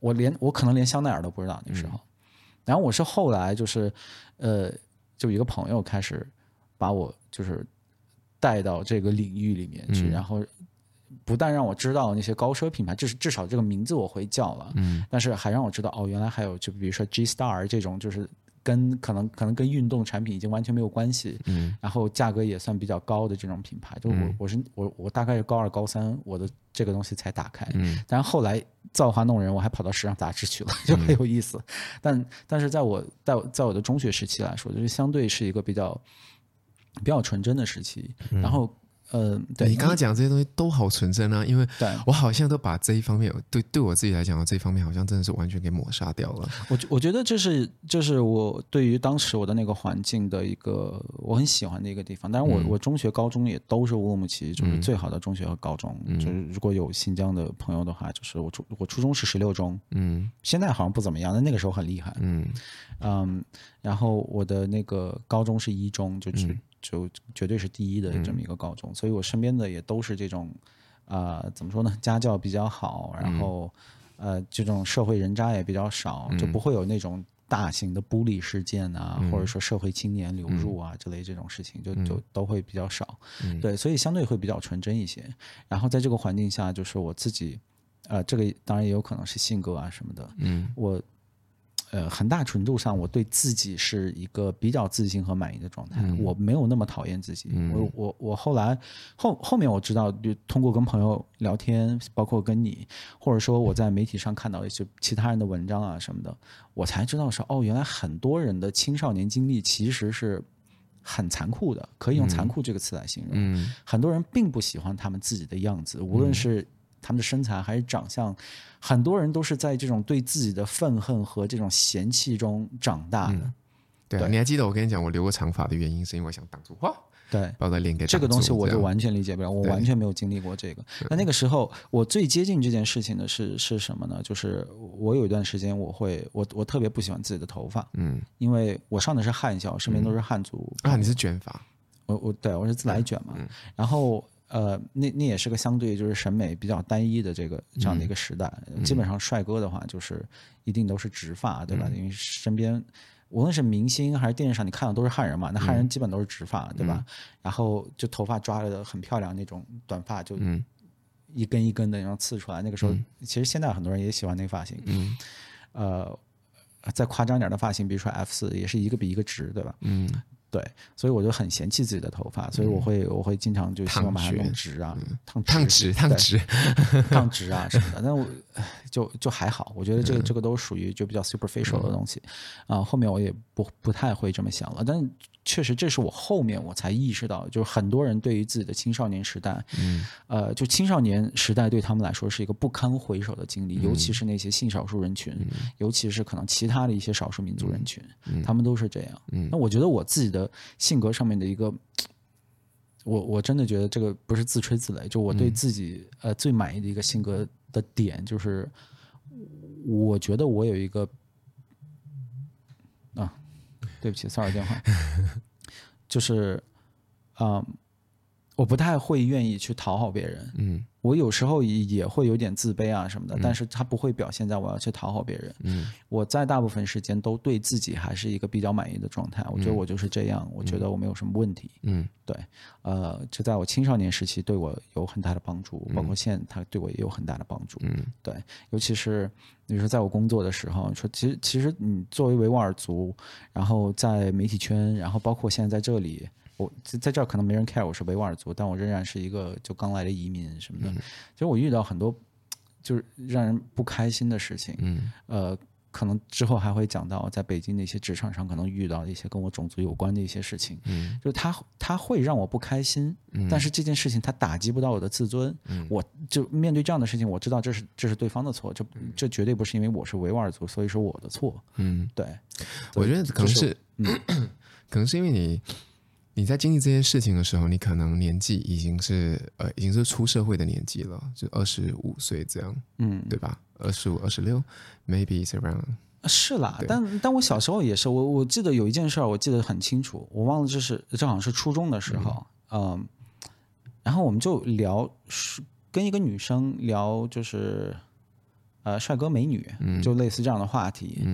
我可能连香奈儿都不知道那时候，然后我是后来就是就一个朋友开始把我就是带到这个领域里面去，然后不但让我知道那些高奢品牌，至少这个名字我会叫了，但是还让我知道哦，原来还有就比如说 G Star 这种就是。跟可能跟运动产品已经完全没有关系，然后价格也算比较高的这种品牌，就我大概是高二高三，我的这个东西才打开，但后来造化弄人，我还跑到时尚杂志去了，就很有意思。但是在我的中学时期来说，就是相对是一个比较纯真的时期，然后。你刚刚讲这些东西都好纯真啊，因为我好像都把这一方面对我自己来讲，这一方面好像真的是完全给抹杀掉了。我觉得这是我对于当时我的那个环境的一个我很喜欢的一个地方。当然我中学、高中也都是乌鲁木齐，就是最好的中学和高中。就是如果有新疆的朋友的话，就是我初中是16中，现在好像不怎么样，但那个时候很厉害，然后我的那个高中是1中，就绝对是第一的这么一个高中，所以我身边的也都是这种，怎么说呢？家教比较好，然后这种社会人渣也比较少，就不会有那种大型的bully事件啊，或者说社会青年流入啊之类这种事情，就都会比较少。对，所以相对会比较纯真一些。然后在这个环境下，就是我自己，这个当然也有可能是性格啊什么的。我。很大程度上，我对自己是一个比较自信和满意的状态。我没有那么讨厌自己。我后面我知道，就通过跟朋友聊天，包括跟你，或者说我在媒体上看到一些其他人的文章啊什么的，我才知道说哦，原来很多人的青少年经历其实是很残酷的，可以用残酷这个词来形容。很多人并不喜欢他们自己的样子，无论是。他们的身材还是长相，很多人都是在这种对自己的愤恨和这种嫌弃中长大的。对，你还记得我跟你讲，我留过长发的原因是因为我想挡住花，对，把我的脸给挡住。这个东西我就完全理解不了，我完全没有经历过这个。但那个时候，我最接近这件事情的是什么呢？就是我有一段时间，我特别不喜欢自己的头发，因为我上的是汉校，身边都是汉族。你是卷发？我是自来卷嘛，然后。那也是个相对就是审美比较单一的这样的一个时代，基本上帅哥的话就是一定都是直发，对吧？因为身边无论是明星还是电视上你看的都是汉人嘛，那汉人基本都是直发，对吧？然后就头发抓得很漂亮，那种短发就一根一根的然后刺出来。那个时候其实现在很多人也喜欢那个发型，再夸张点的发型，比如说 F4 也是一个比一个直，对吧？对，所以我就很嫌弃自己的头发，所以我会经常就希望把它弄直啊，烫直啊什么的。但我就还好，我觉得这个都属于就比较 superficial 的东西啊。后面我也不太会这么想了，但确实这是我后面我才意识到，就是很多人对于自己的青少年时代，就青少年时代对他们来说是一个不堪回首的经历，尤其是那些性少数人群，尤其是可能其他的一些少数民族人群，他们都是这样。那我觉得我自己的。性格上面的一个，我真的觉得这个不是自吹自擂，就我对自己最满意的一个性格的点，就是我觉得我有一个啊，对不起，骚扰电话，就是我不太会愿意去讨好别人，嗯，我有时候也会有点自卑啊什么的，但是他不会表现在我要去讨好别人，嗯，我在大部分时间都对自己还是一个比较满意的状态，我觉得我就是这样，我觉得我没有什么问题，嗯，对，这在我青少年时期对我有很大的帮助，包括现在他对我也有很大的帮助，嗯，对，尤其是你说在我工作的时候，说其实你作为维吾尔族，然后在媒体圈，然后包括现在在这里。我在这儿可能没人 care 我是维吾尔族，但我仍然是一个就刚来的移民什么的。其实我遇到很多就是让人不开心的事情，可能之后还会讲到在北京的一些职场上可能遇到一些跟我种族有关的一些事情，就是他会让我不开心，但是这件事情他打击不到我的自尊，我就面对这样的事情，我知道这是对方的错，这绝对不是因为我是维吾尔族所以是我的错，对，我觉得可能是因为你在经历这些事情的时候，你可能年纪已经是出社会的年纪了，就25岁这样，对吧？25、26，maybe it's around。是啦，但我小时候也是，我记得有一件事儿，我记得很清楚，我忘了这好像是初中的时候，然后我们就聊，跟一个女生聊，就是帅哥美女，就类似这样的话题，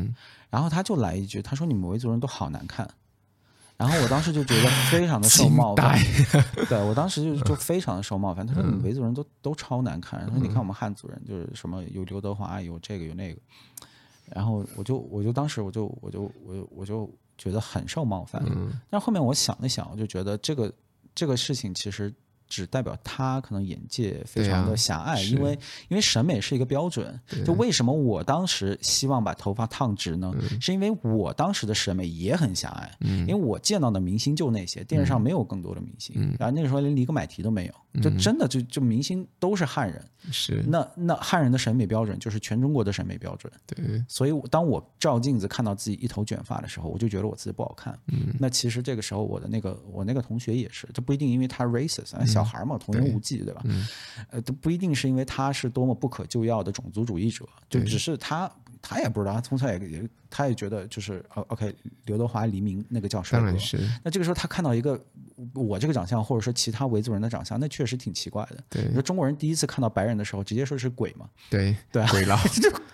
然后他就来一句，他说你们维族人都好难看。然后我当时就觉得非常的受冒犯，对，我当时就非常的受冒犯。他说你们维族人都超难看，他说你看我们汉族人就是什么有刘德华有这个有那个，然后我就当时我就觉得很受冒犯。但后面我想了想，我就觉得这个事情其实只代表他可能眼界非常的狭隘，因为审美是一个标准。就为什么我当时希望把头发烫直呢？是因为我当时的审美也很狭隘，因为我见到的明星就那些，电视上没有更多的明星，然后那个时候连李克买提都没有，就真的就明星都是汉人，是那汉人的审美标准就是全中国的审美标准，对，所以当我照镜子看到自己一头卷发的时候，我就觉得我自己不好看。那其实这个时候我那个同学也是，这不一定因为他 racist。小孩嘛，童言无忌，对吧？都不一定是因为他是多么不可救药的种族主义者，就只是他也不知道，他从小也他也觉得就是OK， 刘德华、黎明那个叫帅哥。那这个时候他看到一个我这个长相，或者说其他维族人的长相，那确实挺奇怪的。对，你说中国人第一次看到白人的时候，直接说是鬼嘛？对，鬼佬，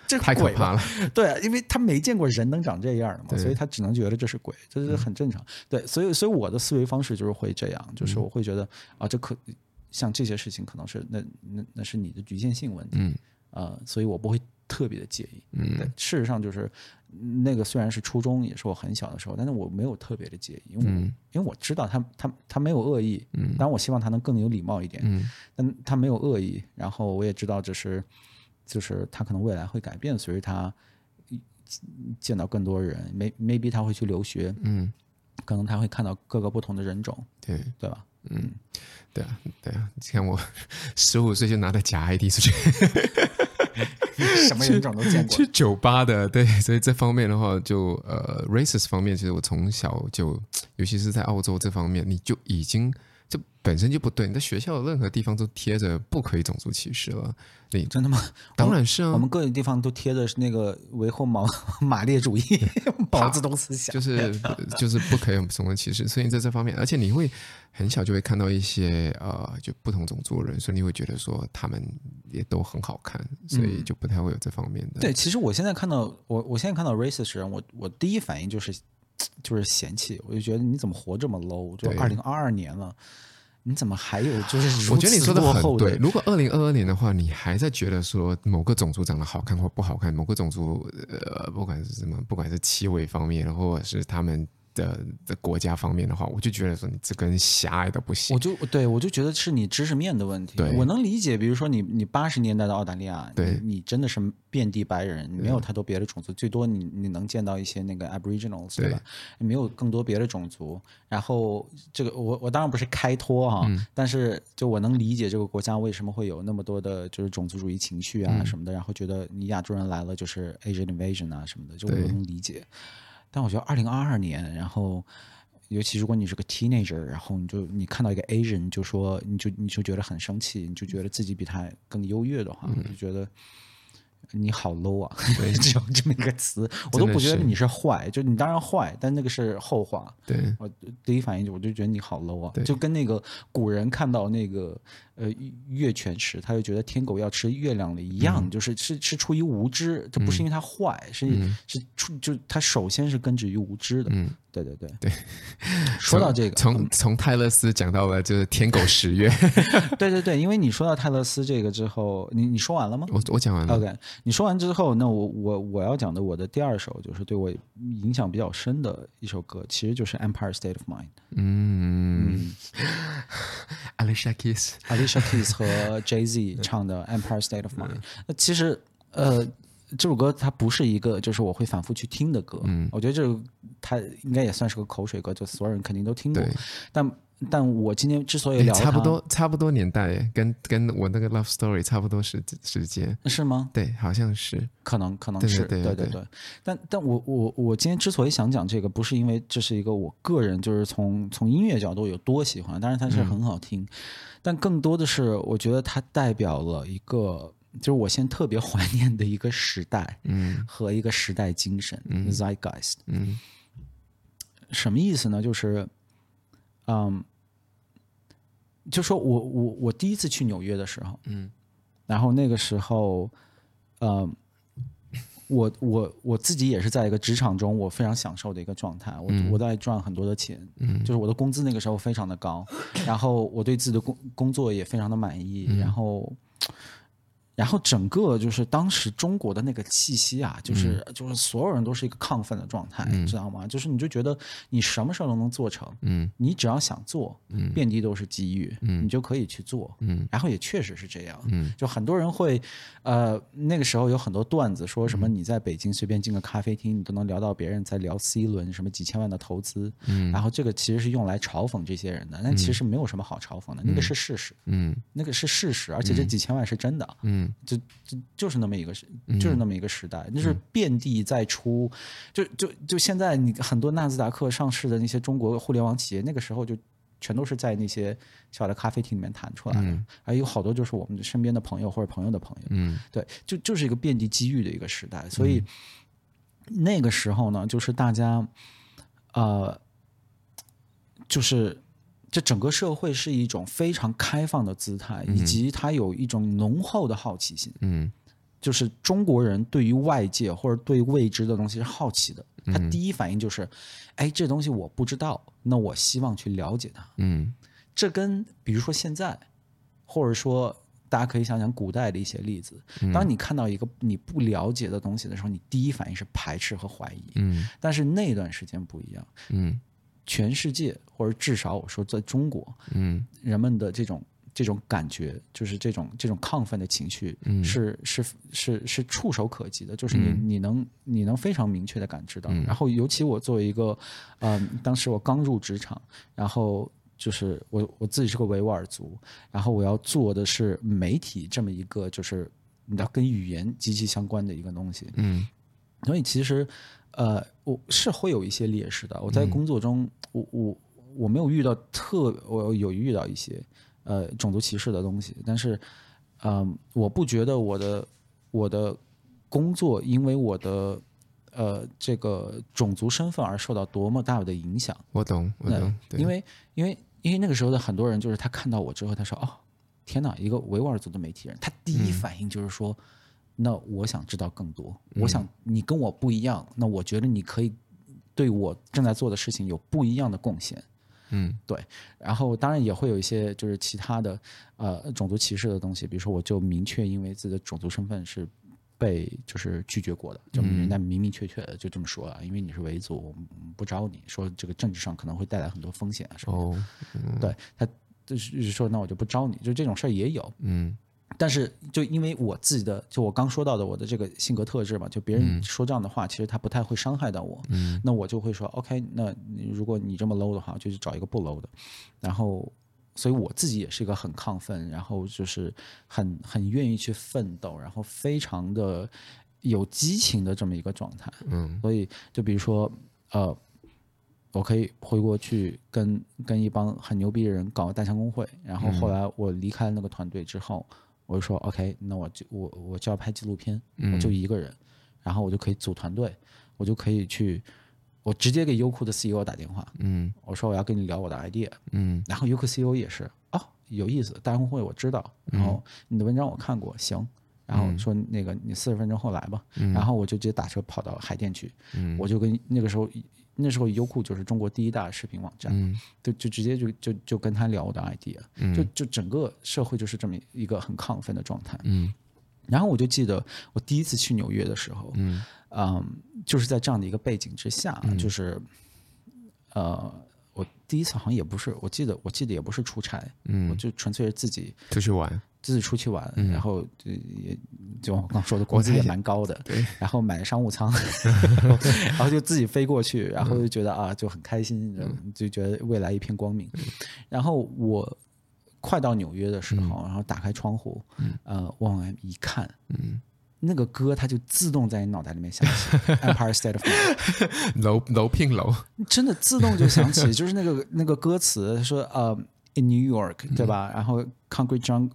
这太可怕了。对，因为他没见过人能长这样的嘛，所以他只能觉得这是鬼，这是很正常。对，所以我的思维方式就是会这样，就是我会觉得啊，这可。像这些事情可能是那是你的局限性问题，所以我不会特别的介意。事实上就是那个虽然是初中，也是我很小的时候，但是我没有特别的介意，因为我知道他没有恶意，当然我希望他能更有礼貌一点，但他没有恶意，然后我也知道就是他可能未来会改变，所以他见到更多人 ，maybe 他会去留学，可能他会看到各个不同的人种，对吧？对啊，你看我15岁就拿着假 ID 出去，什么人种都见过。去酒吧的，对，所以这方面的话就，racist 方面，其实我从小就，尤其是在澳洲这方面，你就已经这本身就不对，你在学校的任何地方都贴着不可以种族歧视了。你真的吗？当然是啊，我们各个地方都贴着那个维护马列主义、毛泽东思想，就是不可以有种族歧视。所以在这方面，而且你会很小就会看到一些就不同种族的人，所以你会觉得说他们也都很好看，所以就不太会有这方面的。对，其实我现在看到racist 人，我第一反应就是嫌弃，我就觉得你怎么活这么 low？ 就2022年了。你怎么还有就是我觉得你说的很对，如果2022年的话，你还在觉得说某个种族长得好看或不好看，某个种族不管是气味方面，或者是他们的国家方面的话，我就觉得说你这个人狭隘的不行。我就觉得是你知识面的问题。我能理解，比如说你80年代的澳大利亚，你真的是遍地白人，没有太多别的种族，最多你能见到一些那个 Aboriginals， 对吧？没有更多别的种族。然后这个我当然不是开脱哈，但是就我能理解这个国家为什么会有那么多的就是种族主义情绪啊什么的，然后觉得你亚洲人来了就是 Asian invasion 啊什么的，就我能理解。但我觉得2022年，然后尤其如果你是个 teenager， 然后你看到一个 Asian 就说你就觉得很生气，你就觉得自己比他更优越的话，我就觉得你好 low 啊，对，只有这么一个词，我都不觉得你是坏，就你当然坏，但那个是后话。对，我第一反应就我就觉得你好 low 啊，就跟那个古人看到那个月全食，他就觉得天狗要吃月亮了一样，就是是出于无知，这不是因为他坏，是就他首先是根植于无知的。对对对对，说到这个，从泰勒斯讲到了就是天狗食月。对对对，因为你说到泰勒斯这个之后，你说完了吗？我讲完了。OK， 你说完之后，那我要讲的我的第二首就是对我影响比较深的一首歌，其实就是《Empire State of Mind》。Alicia Keys， 和 Jay Z 唱的《Empire State of Mind》。那其实这首歌它不是一个就是我会反复去听的歌，我觉得它应该也算是个口水歌，就所有人肯定都听过。但我今天之所以聊它，差不多年代，跟我那个 Love Story 差不多时间，是吗？对，好像是，可能是，对。但我今天之所以想讲这个，不是因为这是一个我个人就是从音乐角度有多喜欢，当然它是很好听，但更多的是我觉得它代表了一个。就是我现在特别怀念的一个时代，和一个时代精神 Zeitgeist，什么意思呢？就是，就说我第一次去纽约的时候，然后那个时候，我自己也是在一个职场中我非常享受的一个状态，我在赚很多的钱，就是我的工资那个时候非常的高，然后我对自己的工作也非常的满意，然后整个就是当时中国的那个气息啊，就是所有人都是一个亢奋的状态，知道吗？就是你就觉得你什么事都能做成，你只要想做，遍地都是机遇，你就可以去做，然后也确实是这样，就很多人会，那个时候有很多段子说什么你在北京随便进个咖啡厅，你都能聊到别人在聊 C 轮什么几千万的投资，然后这个其实是用来嘲讽这些人的，但其实没有什么好嘲讽的，那个是事实，那个是事实，而且这几千万是真的，就是那么一个时代，就是遍地在出，就现在你很多纳斯达克上市的那些中国互联网企业，那个时候就全都是在那些小的咖啡厅里面谈出来的，还有好多就是我们身边的朋友或者朋友的朋友，对，就是一个遍地机遇的一个时代，所以那个时候呢，就是大家，就是。这整个社会是一种非常开放的姿态，以及它有一种浓厚的好奇心。就是中国人对于外界或者对未知的东西是好奇的，他第一反应就是，哎，这东西我不知道，那我希望去了解它。这跟比如说现在，或者说大家可以想想古代的一些例子，当你看到一个你不了解的东西的时候，你第一反应是排斥和怀疑。但是那段时间不一样。全世界，或者至少我说在中国，人们的这种感觉，就是这种亢奋的情绪是触手可及的，就是你能非常明确的感知到。然后，尤其我作为一个，当时我刚入职场，然后就是我自己是个维吾尔族，然后我要做的是媒体这么一个，就是你知道跟语言极其相关的一个东西，所以其实。我是会有一些劣势的。我在工作中，我没有遇到我有遇到一些种族歧视的东西，但是，我不觉得我的工作因为我的这个种族身份而受到多么大的影响。我懂，对，因为那个时候的很多人就是他看到我之后，他说：“哦，天哪，一个维吾尔族的媒体人。”他第一反应就是说。那我想知道更多，我想你跟我不一样，那我觉得你可以对我正在做的事情有不一样的贡献，对。然后当然也会有一些就是其他的种族歧视的东西，比如说我就明确因为自己的种族身份是被就是拒绝过的，就人家明明确确的就这么说啊，因为你是维族，我们不招你，说这个政治上可能会带来很多风险啊什么的，对，他就是说那我就不招你，就这种事儿也有，但是就因为我自己的就我刚说到的我的这个性格特质嘛，就别人说这样的话其实他不太会伤害到我，那我就会说 OK， 那如果你这么 low 的话就去找一个不 low 的，然后所以我自己也是一个很亢奋，然后就是很愿意去奋斗，然后非常的有激情的这么一个状态，所以就比如说我可以回国去跟一帮很牛逼的人搞大象公会，然后后来我离开那个团队之后我就说 OK， 那我就要拍纪录片，我就一个人，然后我就可以组团队，我就可以去，我直接给优酷的 CEO 打电话，我说我要跟你聊我的 idea， 然后优酷 CEO 也是，哦，有意思，大公会我知道，然后你的文章我看过，行。然后说那个你40分钟后来吧，然后我就直接打车跑到海淀去，我就跟那时候优酷就是中国第一大视频网站，就直接就跟他聊我的 idea，就整个社会就是这么一个很亢奋的状态，然后我就记得我第一次去纽约的时候，就是在这样的一个背景之下，就是我第一次好像也不是，我记得也不是出差，我就纯粹是自己出去玩。自己出去玩，然后就我刚说的工资也蛮高的，然后买商务舱然后就自己飞过去，然后就觉得啊就很开心，就觉得未来一片光明。然后我快到纽约的时候，然后打开窗户，往外一看，那个歌它就自动在你脑袋里面响起Empire State of Mind 楼真的自动就响起，就是那个歌词说In New York， 对吧？然后 concrete jungles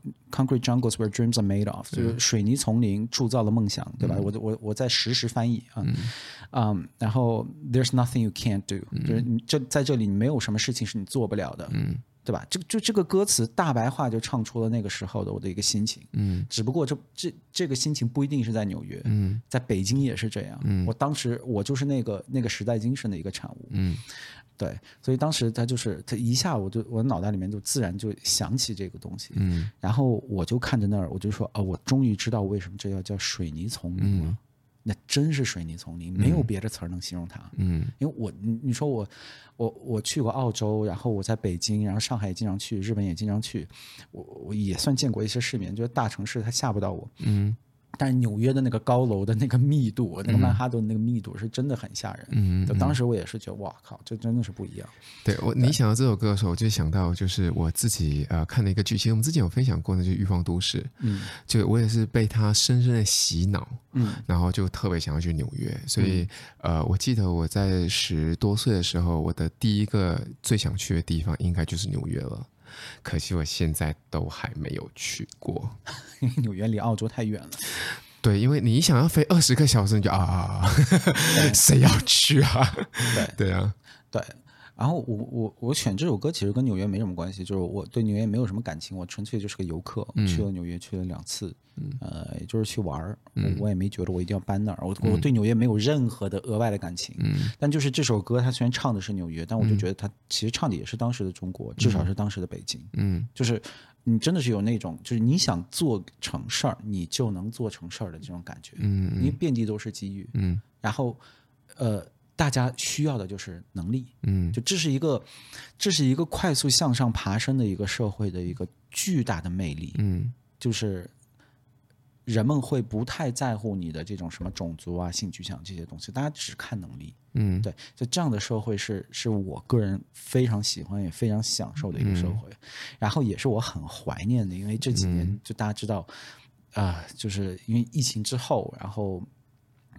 where dreams are made of， 就是水泥丛林铸造了梦想，对吧？我在实时翻译啊，然后 There's nothing you can't do， 就是在这里没有什么事情是你做不了的，对吧？就这个歌词大白话就唱出了那个时候的我的一个心情，只不过这个心情不一定是在纽约，在北京也是这样，我当时我就是那个时代精神的一个产物，对，所以当时他一下我脑袋里面就自然就想起这个东西，然后我就看着那儿，我就说，我终于知道为什么这叫水泥丛林了，那真是水泥丛林，没有别的词能形容它，因为你说我去过澳洲，然后我在北京，然后上海也经常去，日本也经常去，我也算见过一些世面，就是大城市它吓不到我，但是纽约的那个高楼的那个密度，那个曼哈顿的那个密度是真的很吓人。当时我也是觉得，哇靠，这真的是不一样。对，你想到这首歌的时候，我就想到就是我自己看了一个剧情，我们之前有分享过的，就是《欲望都市》。就我也是被它深深的洗脑，然后就特别想要去纽约。所以我记得我在10多岁的时候，我的第一个最想去的地方应该就是纽约了。可惜我现在都还没有去过，因为纽约离澳洲太远了。对，因为你想要飞20个小时，你就谁要去啊？对啊，对。然后我选这首歌其实跟纽约没什么关系，就是我对纽约没有什么感情，我纯粹就是个游客，去了纽约去了2次，也就是去玩，我也没觉得我一定要搬那儿，我对纽约没有任何的额外的感情，但就是这首歌它虽然唱的是纽约，但我就觉得它其实唱的也是当时的中国，至少是当时的北京，就是你真的是有那种就是你想做成事儿，你就能做成事儿的这种感觉，因为遍地都是机遇，然后大家需要的就是能力，就这是一个快速向上爬升的一个社会的一个巨大的魅力，就是人们会不太在乎你的这种什么种族啊、性取向这些东西，大家只看能力，对，就这样的社会是我个人非常喜欢也非常享受的一个社会，然后也是我很怀念的，因为这几年就大家知道，就是因为疫情之后，然后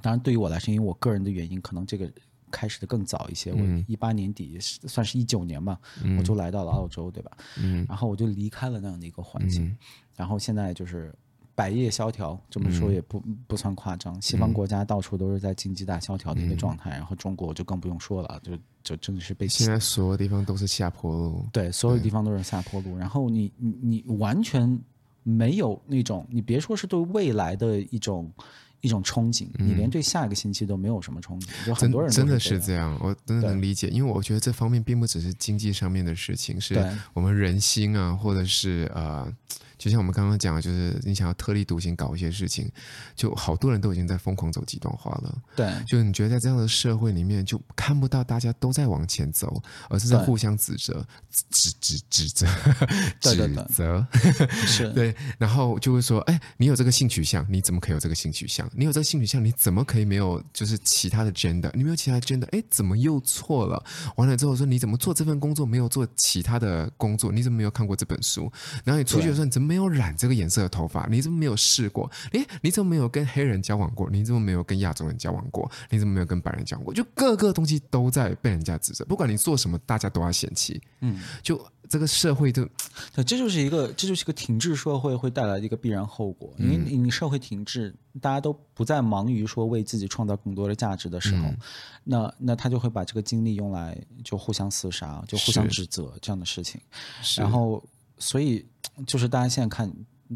当然对于我来说，因为我个人的原因，可能这个开始的更早一些，我18年底算是19年吧，我就来到了澳洲，对吧，然后我就离开了那样的一个环境，然后现在就是百业萧条，这么说也不算夸张，西方国家到处都是在经济大萧条的一个状态，然后中国就更不用说了，就真的是被现在所有地方都是下坡路，对，所有地方都是下坡路，然后你完全没有那种，你别说是对未来的一种憧憬，你连对下一个星期都没有什么憧憬，就很多人真的是这样，我真的能理解，因为我觉得这方面并不只是经济上面的事情，是我们人心啊，或者是就像我们刚刚讲的，就是你想要特立独行搞一些事情，就好多人都已经在疯狂走极端化了，对，就你觉得在这样的社会里面就看不到大家都在往前走，而是在互相指责，是，对，然后就会说，哎，你有这个性取向，你怎么可以有这个性取向？你有这个性取向，你怎么可以没有就是其他的 gender？ 你没有其他的 gender， 哎，怎么又错了？完了之后说你怎么做这份工作没有做其他的工作？你怎么没有看过这本书？然后你出去的时候你怎么没有染这个颜色的头发？你怎么没有试过？你怎么没有跟黑人交往过？你怎么没有跟亚洲人交往过？你怎么没有跟白人交往过？就各个东西都在被人家指责，不管你做什么，大家都要嫌弃。嗯，就这个社会就，这就是一个停滞社会会带来的一个必然后果。因为你社会停滞，大家都不再忙于说为自己创造更多的价值的时候，那他就会把这个精力用来就互相厮杀，就互相指责这样的事情。然后，所以就是大家现在看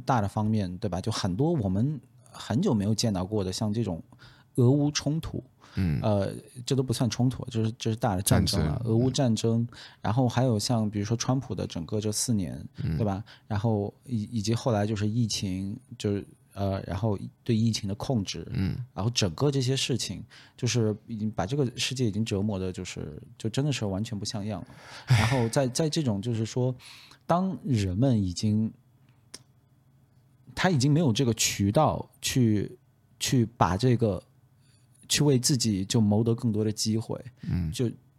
大的方面，对吧？就很多我们很久没有见到过的，像这种俄乌冲突。这都不算冲突，就是大的战争了，俄乌战争，然后还有像比如说川普的整个这4年，对吧？然后以及后来就是疫情，就是然后对疫情的控制，然后整个这些事情，就是已经把这个世界已经折磨的，就真的是完全不像样了。然后在这种就是说，当人们他已经没有这个渠道去把这个。去为自己就谋得更多的机会，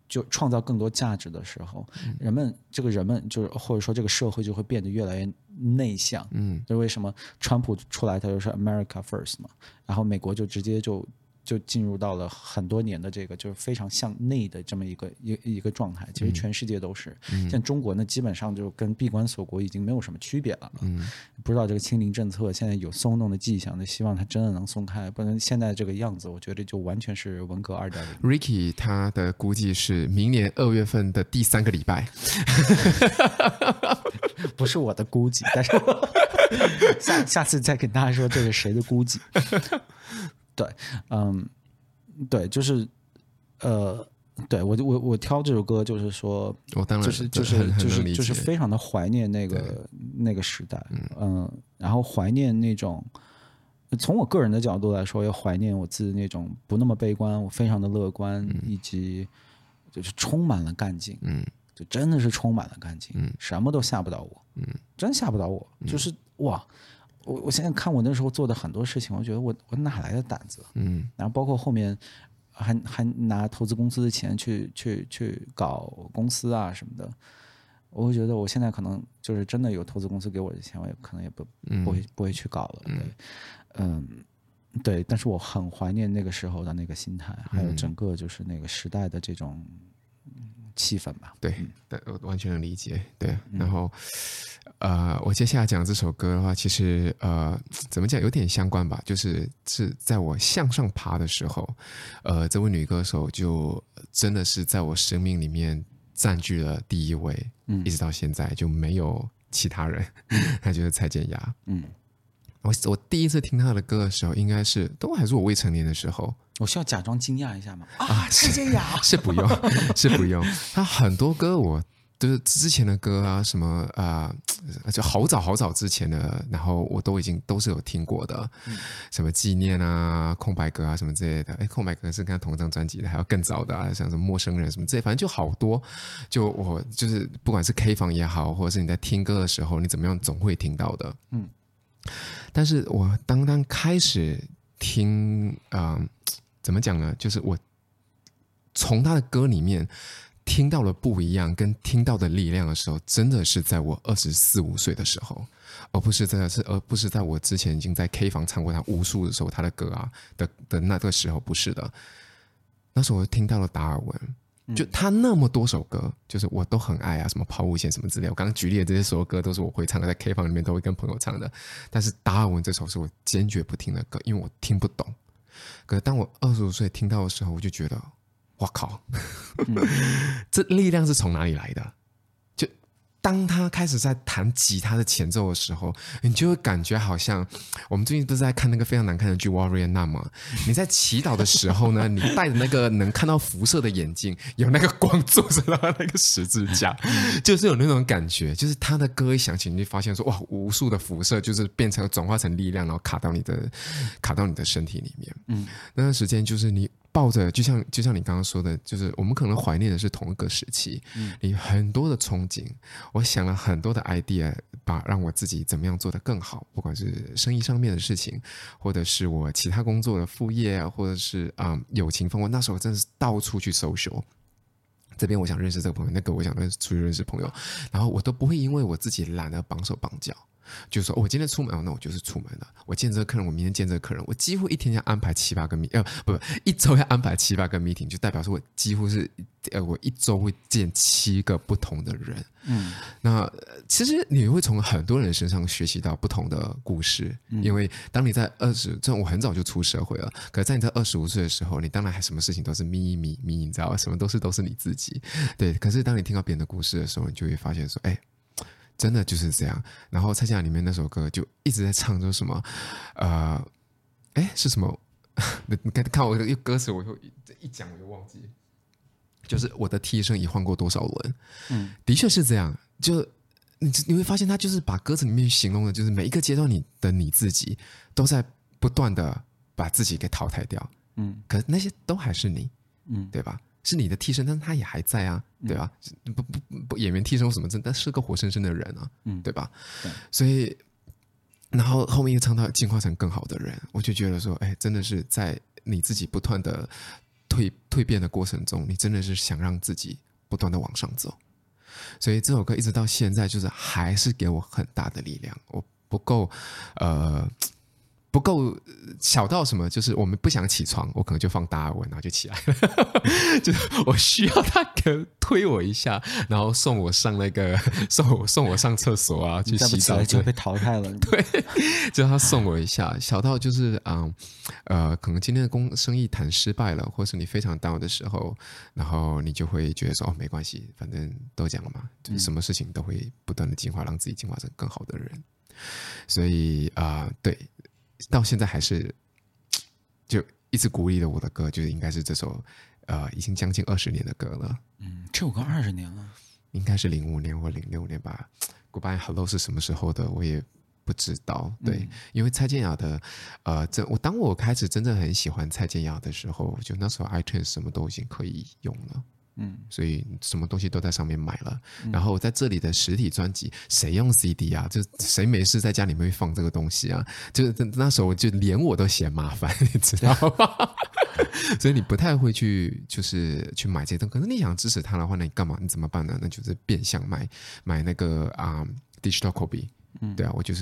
就创造更多价值的时候，人们就是或者说这个社会就会变得越来越内向，就是为什么川普出来他就是 America First 嘛，然后美国就直接就进入到了很多年的这个就是非常向内的这么一个状态，其实全世界都是，像中国呢基本上就跟闭关锁国已经没有什么区别了，不知道这个清零政策现在有松动的迹象，希望它真的能松开，不然现在这个样子我觉得就完全是文革 2.0。 Ricky 他的估计是明年2月份的第3个礼拜不是我的估计，但是下次再跟大家说这是谁的估计。对，对，就是，对我挑这首歌就是说，我当然就是非常的怀念那个时代，然后怀念那种，从我个人的角度来说，要怀念我自己那种不那么悲观，我非常的乐观，以及就是充满了干劲，就真的是充满了干劲，什么都吓不到我，真吓不到我，就是哇。我现在看我那时候做的很多事情，我觉得我哪来的胆子？然后包括后面还拿投资公司的钱去搞公司啊什么的，我会觉得我现在可能就是真的有投资公司给我的钱，我也可能也不会去搞了。对，但是我很怀念那个时候的那个心态，还有整个就是那个时代的这种。气氛吧，对，我完全能理解。对，然后，我接下来讲这首歌的话，其实怎么讲，有点相关吧，就是在我向上爬的时候，这位女歌手就真的是在我生命里面占据了第一位，一直到现在就没有其他人，她就是蔡健雅。我第一次听她的歌的时候，应该是都还是我未成年的时候。我需要假装惊讶一下吗？啊，是这样，是不用，是不用。他很多歌我就是之前的歌啊，什么就好早之前的，然后我都是有听过的，什么纪念啊、空白格啊什么之类的。空白格是跟他同一张专辑的，还有更早的啊，像什么陌生人什么之类，反正就好多。就我就是不管是 K 房也好，或者是你在听歌的时候，你怎么样总会听到的。但是我当开始听怎么讲呢？就是我从他的歌里面听到了不一样，跟听到的力量的时候，真的是在我24、25岁的时候，而不是在我之前已经在 K 房唱过他无数的时候，他的歌啊的那个时候不是的。那时候我听到了达尔文，就他那么多首歌，就是我都很爱啊，什么抛物线什么之类。我刚刚举例的这些所有歌都是我会唱的，在 K 房里面都会跟朋友唱的。但是达尔文这首是我坚决不听的歌，因为我听不懂。可是当我25岁听到的时候，我就觉得，哇靠，这力量是从哪里来的？就当他开始在弹吉他的前奏的时候，你就会感觉好像我们最近不是在看那个非常难看的剧《Warrior Nun》吗？你在祈祷的时候呢，你戴着那个能看到辐射的眼镜，有那个光照射到那个十字架，就是有那种感觉。就是他的歌一响起，你就发现说，哇，无数的辐射就是变成转化成力量，然后卡到你的身体里面。那段时间就是你。抱着就像你刚刚说的，就是我们可能怀念的是同一个时期，你很多的憧憬，我想了很多的 idea， 让我自己怎么样做得更好，不管是生意上面的事情，或者是我其他工作的副业，或者是友情风波。那时候真的是到处去social，这边我想认识这个朋友，那个我想出去认识朋友，然后我都不会因为我自己懒得绑手绑脚，就是说，我今天出门，那我就是出门了。我见这个客人，我明天见这个客人，我几乎一天要安排七八个 meeting，一周要安排七八个 meeting， 就代表说我几乎是，我一周会见7个不同的人。嗯，那其实你会从很多人身上学习到不同的故事，因为当你在这我很早就出社会了，可是在你在25岁的时候，你当然还什么事情都是咪，你知道，什么都是你自己。对，可是当你听到别人的故事的时候，你就会发现说，哎，真的就是这样。然后蔡健雅里面那首歌就一直在唱着什么，是什么？你看我又歌词，我又一讲我就忘记。就是我的替身已换过多少轮？嗯，的确是这样。就你会发现，他就是把歌词里面形容的，就是每一个阶段你的你自己都在不断的把自己给淘汰掉。嗯，可是那些都还是你，嗯，对吧？是你的替身，但是他也还在啊，对吧？嗯，不演员替身什么，但是个活生生的人啊，嗯，对吧？对，所以，然后后面又唱到进化成更好的人，我就觉得说，哎，真的是在你自己不断的蜕变的过程中，你真的是想让自己不断的往上走。所以这首歌一直到现在，就是还是给我很大的力量。我不够小到什么，就是我们不想起床，我可能就放达尔文，然后就起来了。就是我需要他推我一下，然后送我上厕所啊，去洗澡。就被淘汰了。对，就他送我一下，小到就是可能今天的生意谈失败了，或是你非常 down 的时候，然后你就会觉得说，哦，没关系，反正都讲了嘛，就是什么事情都会不断的进化，让自己进化成更好的人。所以对。到现在还是就一直鼓励的我的歌，就是应该是这首已经将近20年的歌了。嗯，这首歌20年了，应该是05年或06年吧。Goodbye Hello 是什么时候的，我也不知道。对，因为蔡健雅的当我开始真正很喜欢蔡健雅的时候，就那时候 iTunes 什么都已经可以用了。嗯，所以什么东西都在上面买了，然后在这里的实体专辑，谁用 CD 啊？就谁没事在家里面放这个东西啊？就那时候就连我都嫌麻烦，你知道吗？所以你不太会去就是去买这些东西。可是你想支持他的话，那你干嘛？你怎么办呢？那就是变相买那个digital copy。嗯，对啊，我就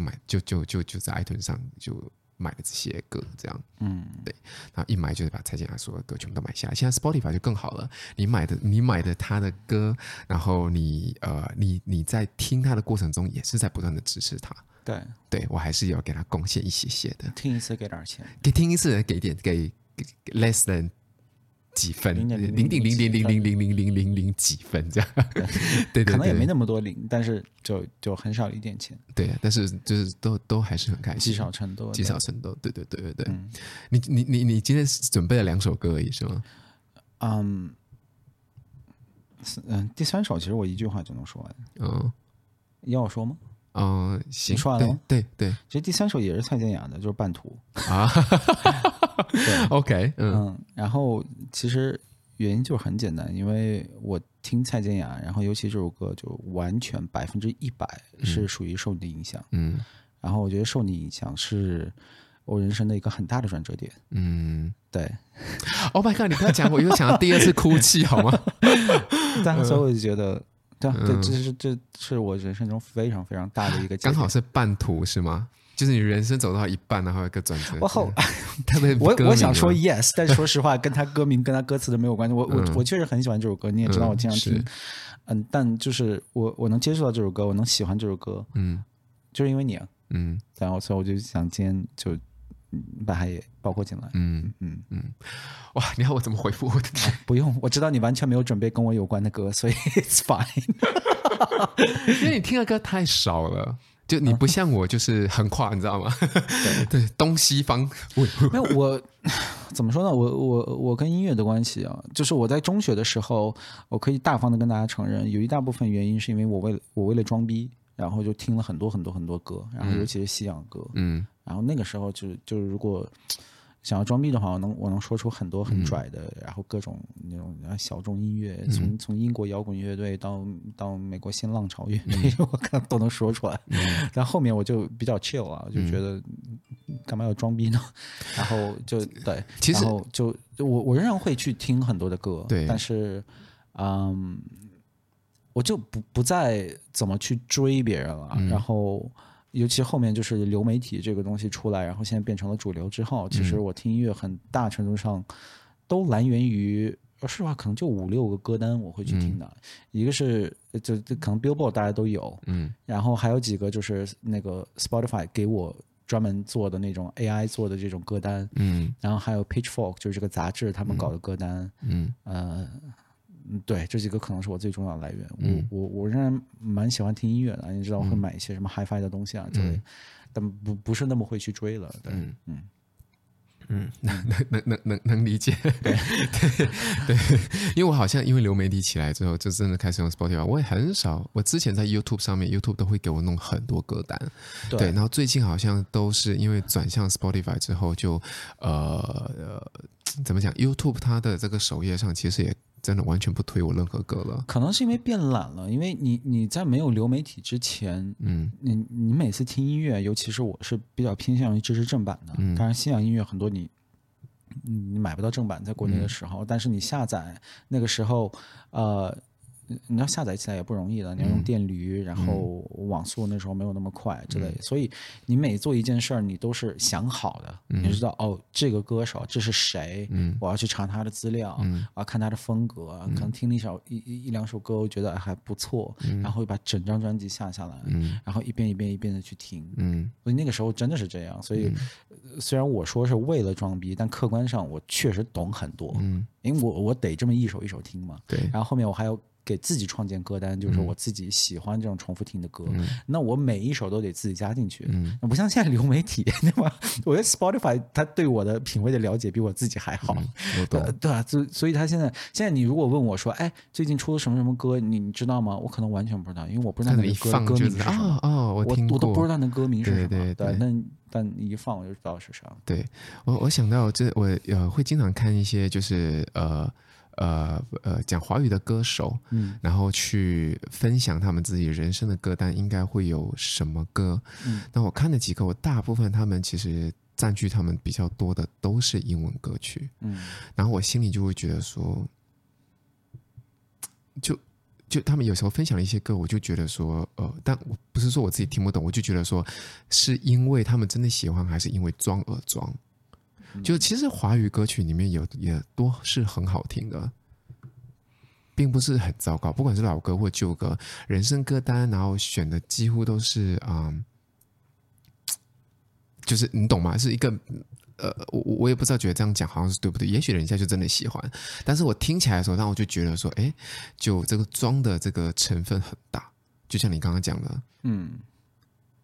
买就在 iTunes 上就买了这些歌，这样，嗯，对，然后一买就是把蔡健雅所有歌全部都买下来。现在 Spotify 就更好了，你买的他的歌，然后你在听他的过程中也是在不断的支持他。对，对我还是有给他贡献一些的。听一次给点钱？听一次给点给 less than 几分，0.0000000几分这样。对，可能也没那么多零，但是就很少一点钱。对，但是就是都还是很开心，积少成多。对对对对，嗯，你今天准备了2首歌而已是吗？第3首其实我一句话就能说完。嗯，要我说吗？嗯，行，说完了吗？对，其实第3首也是蔡健雅的，就是《半途》啊。对 OK， 嗯，然后其实原因就很简单，因为我听蔡健雅，然后尤其这首歌就完全100%是属于受你的影响。嗯，然后我觉得受你影响是我人生的一个很大的转折点。嗯，对。Oh my god！ 你不要讲我又想要第2次哭泣好吗？但所以我就觉得，对，这是我人生中非常非常大的一个。刚好是半途是吗？就是你人生走到一半，然后一个转折。我想说 yes， 但说实话，跟他歌名、跟他歌词都没有关系。我确实很喜欢这首歌，你也知道我经常听。嗯，但就是我能接触到这首歌，我能喜欢这首歌，嗯，就是因为你，嗯，然后所以我就想今天就把它也包括进来。嗯，哇，你要我怎么回复我的？不用，我知道你完全没有准备跟我有关的歌，所以 it's fine。因为你听的歌太少了。就你不像我，就是横跨，你知道吗？对，东西方。没有我怎么说呢？我跟音乐的关系啊，就是我在中学的时候，我可以大方的跟大家承认，有一大部分原因是因为我为了装逼，然后就听了很多很多很多歌，然后尤其是西洋歌。嗯。然后那个时候就是如果想要装逼的话，我能说出很多很拽的，然后各种那种小众音乐，从英国摇滚乐队到美国新浪潮乐队，我可能都能说出来。但后面我就比较 chill 啊，就觉得干嘛要装逼呢？然后就对，其实然后就我仍然会去听很多的歌，但是我就不再怎么去追别人了，然后尤其后面就是流媒体这个东西出来，然后现在变成了主流之后，其实我听音乐很大程度上都来源于，是吧，可能就5-6个歌单我会去听的，一个是就可能 Billboard 大家都有，然后还有几个就是那个 Spotify 给我专门做的那种 AI 做的这种歌单，然后还有 Pitchfork 就是这个杂志他们搞的歌单，对，这几个可能是我最重要的来源。我仍然蛮喜欢听音乐的，你知道我会买一些什么 Hi-Fi 的东西啊之类，但不是那么会去追了。对，能理解。对，因为我好像因为流媒体起来之后，就真的开始用 Spotify。我也很少，我之前在 YouTube 上面 ，YouTube 都会给我弄很多歌单，对。然后最近好像都是因为转向 Spotify 之后就，怎么讲 ？YouTube 它的这个首页上其实也真的完全不推我任何歌了，可能是因为变懒了，因为你在没有流媒体之前，你每次听音乐，尤其是我是比较偏向于支持正版的，当然西洋音乐很多你买不到正版，在国内的时候，但是你下载那个时候，你要下载起来也不容易的，你要用电驴，然后网速那时候没有那么快之类的，所以你每做一件事儿，你都是想好的，你知道哦，这个歌手这是谁，我要去查他的资料，看他的风格，可能听了一两首歌，我觉得还不错，然后把整张专辑下下来，然后一遍的去听，所以那个时候真的是这样，所以虽然我说是为了装逼，但客观上我确实懂很多，因为我得这么一首一首听嘛，对，然后后面我还要给自己创建歌单，就是我自己喜欢这种重复听的歌，那我每一首都得自己加进去，不像现在流媒体，对吧？我觉得 Spotify 它对我的品味的了解比我自己还好，我懂，对啊，所以它现在你如果问我说，哎，最近出了什么什么歌，你知道吗？我可能完全不知道，因为我不知道那个歌名是什么，我都不知道那歌名是什么，对，但一放我就知道是啥。对，我想到这，我会经常看一些就是讲华语的歌手，然后去分享他们自己人生的歌单应该会有什么歌，那我看了几个，我大部分他们其实占据他们比较多的都是英文歌曲，然后我心里就会觉得说，就他们有时候分享一些歌，我就觉得说，但我不是说我自己听不懂，我就觉得说是因为他们真的喜欢还是因为装而装，就其实华语歌曲里面有也多是很好听的，并不是很糟糕，不管是老歌或旧歌，人生歌单然后选的几乎都是就是你懂吗，是一个我也不知道觉得这样讲好像是对不对，也许人家就真的喜欢，但是我听起来的时候让我就觉得说，哎，就这个装的这个成分很大，就像你刚刚讲的，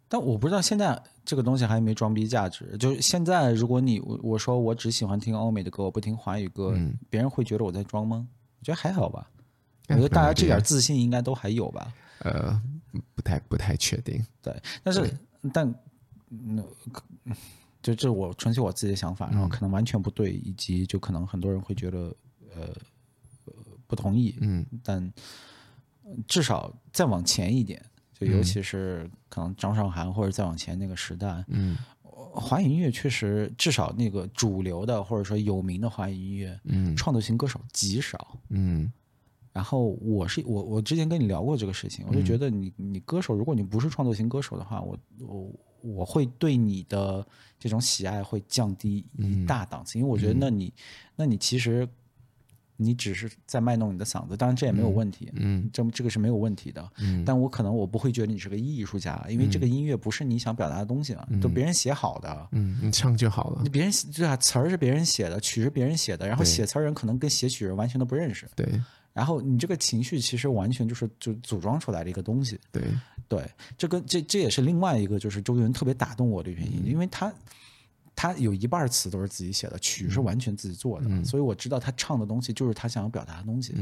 但我不知道现在这个东西还没装逼价值，就是现在如果我说我只喜欢听欧美的歌，我不听华语歌，别人会觉得我在装吗？我觉得还好吧，我觉得大家这点自信应该都还有吧，不太确定，对，但就这我纯粹我自己的想法，然后可能完全不对，以及就可能很多人会觉得不同意，但至少再往前一点，就尤其是可能张韶涵或者再往前那个时代，华语音乐确实至少那个主流的或者说有名的华语音乐，创作型歌手极少，然后我之前跟你聊过这个事情，我就觉得你歌手，如果你不是创作型歌手的话，我会对你的这种喜爱会降低一大档次，因为我觉得那你其实你只是在卖弄你的嗓子，当然这也没有问题，这个是没有问题的，但我可能我不会觉得你是个艺术家，因为这个音乐不是你想表达的东西嘛，都别人写好的，你唱就好了，别人对啊，词儿是别人写的，曲是别人写的，然后写词人可能跟写曲人完全都不认识，对，然后你这个情绪其实完全就组装出来的一个东西，对，这也是另外一个就是周杰伦特别打动我的原因，因为他有一半词都是自己写的，曲是完全自己做的，所以我知道他唱的东西就是他想要表达的东西，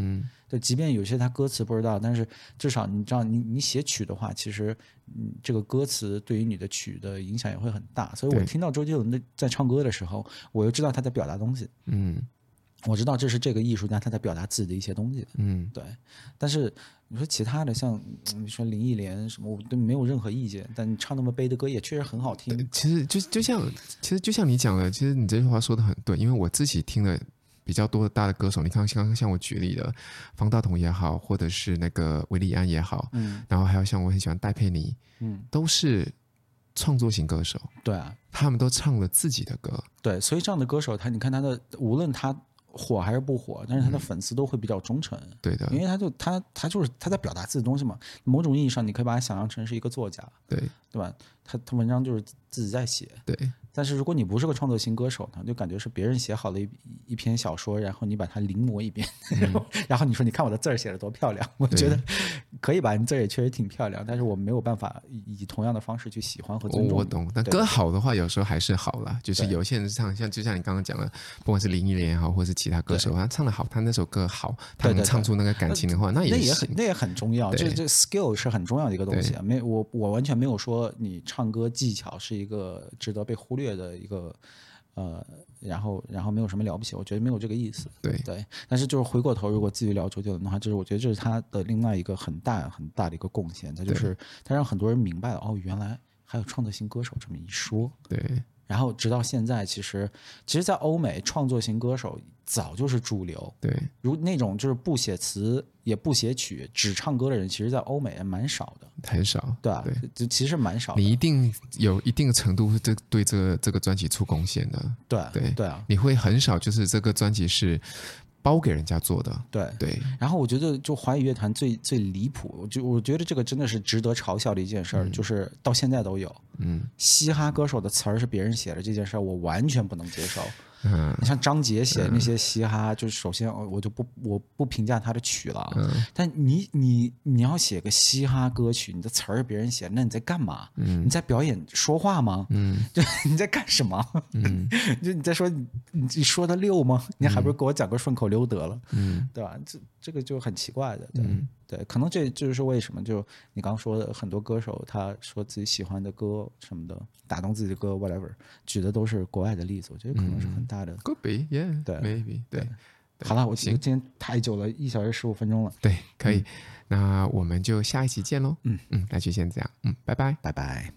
就即便有些他歌词不知道，但是至少你知道你写曲的话，其实这个歌词对于你的曲的影响也会很大，所以我听到周杰伦在唱歌的时候，我又知道他在表达东西，我知道这是这个艺术家他在表达自己的一些东西，对，但是你说其他的像你说林忆莲什么，我都没有任何意见，但你唱那么悲的歌也确实很好听，其实就像你讲的，其实你这句话说的很对，因为我自己听了比较多的大的歌手，你看刚刚像我举例的方大同也好，或者是那个韦礼安也好，嗯，然后还有像我很喜欢戴佩妮，嗯，都是创作型歌手。对啊，他们都唱了自己的歌。对，所以这样的歌手，他你看他的，无论他火还是不火，但是他的粉丝都会比较忠诚。嗯，对的，因为他就是他在表达自己的东西嘛。某种意义上，你可以把他想象成是一个作家，对对吧？他文章就是自己在写。对。但是如果你不是个创作型歌手呢，就感觉是别人写好了 一篇小说，然后你把它临摹一遍，嗯，然后你说你看我的字儿写得多漂亮，我觉得可以吧，你字儿也确实挺漂亮，但是我没有办法以同样的方式去喜欢和尊重。我懂，但歌好的话有时候还是好了，就是有些人唱像就像你刚刚讲的，不管是林忆莲也好，或是其他歌手，他唱得好，他那首歌好，他能唱出那个感情的话，对对对，那也行，那也很重要，这 skill 是很重要的一个东西，啊，没 我完全没有说你唱歌技巧是一个值得被忽略的一个然后没有什么了不起，我觉得没有这个意思。 对，但是就是回过头，如果继续聊周杰伦的话，就是我觉得这是他的另外一个很大的一个贡献，他就是他让很多人明白了，哦，原来还有创作型歌手这么一说。对，然后直到现在，其实在欧美，创作型歌手早就是主流。对，如那种就是不写词也不写曲只唱歌的人，其实在欧美也蛮少的，很少。对啊，对，其实蛮少的。你一定有一定程度对这个专辑出贡献的。对啊，对啊，你会很少就是这个专辑是包给人家做的。对，然后我觉得就华语乐坛最离谱，就我觉得这个真的是值得嘲笑的一件事儿，嗯，就是到现在都有，嗯，嘻哈歌手的词儿是别人写的这件事儿，我完全不能接受。嗯，像张杰写的那些嘻哈，嗯，就是首先我不评价他的曲了，嗯，但你要写个嘻哈歌曲，你的词儿别人写，那你在干嘛？嗯，你在表演说话吗？嗯，就你在干什么？嗯，就你在说你说的溜吗？你还不如给我讲个顺口溜得了，嗯，对吧？这个就很奇怪的，对。嗯，对，可能这就是为什么，就你刚说的很多歌手，他说自己喜欢的歌什么的，打动自己的歌 whatever， 举的都是国外的例子，我觉得可能是很大的。Could be, yeah, 对 maybe, 对。好了，我今天太久了，1小时15分钟了。对，可以，那我们就下一期见喽。嗯，那就先这样，拜拜，拜拜。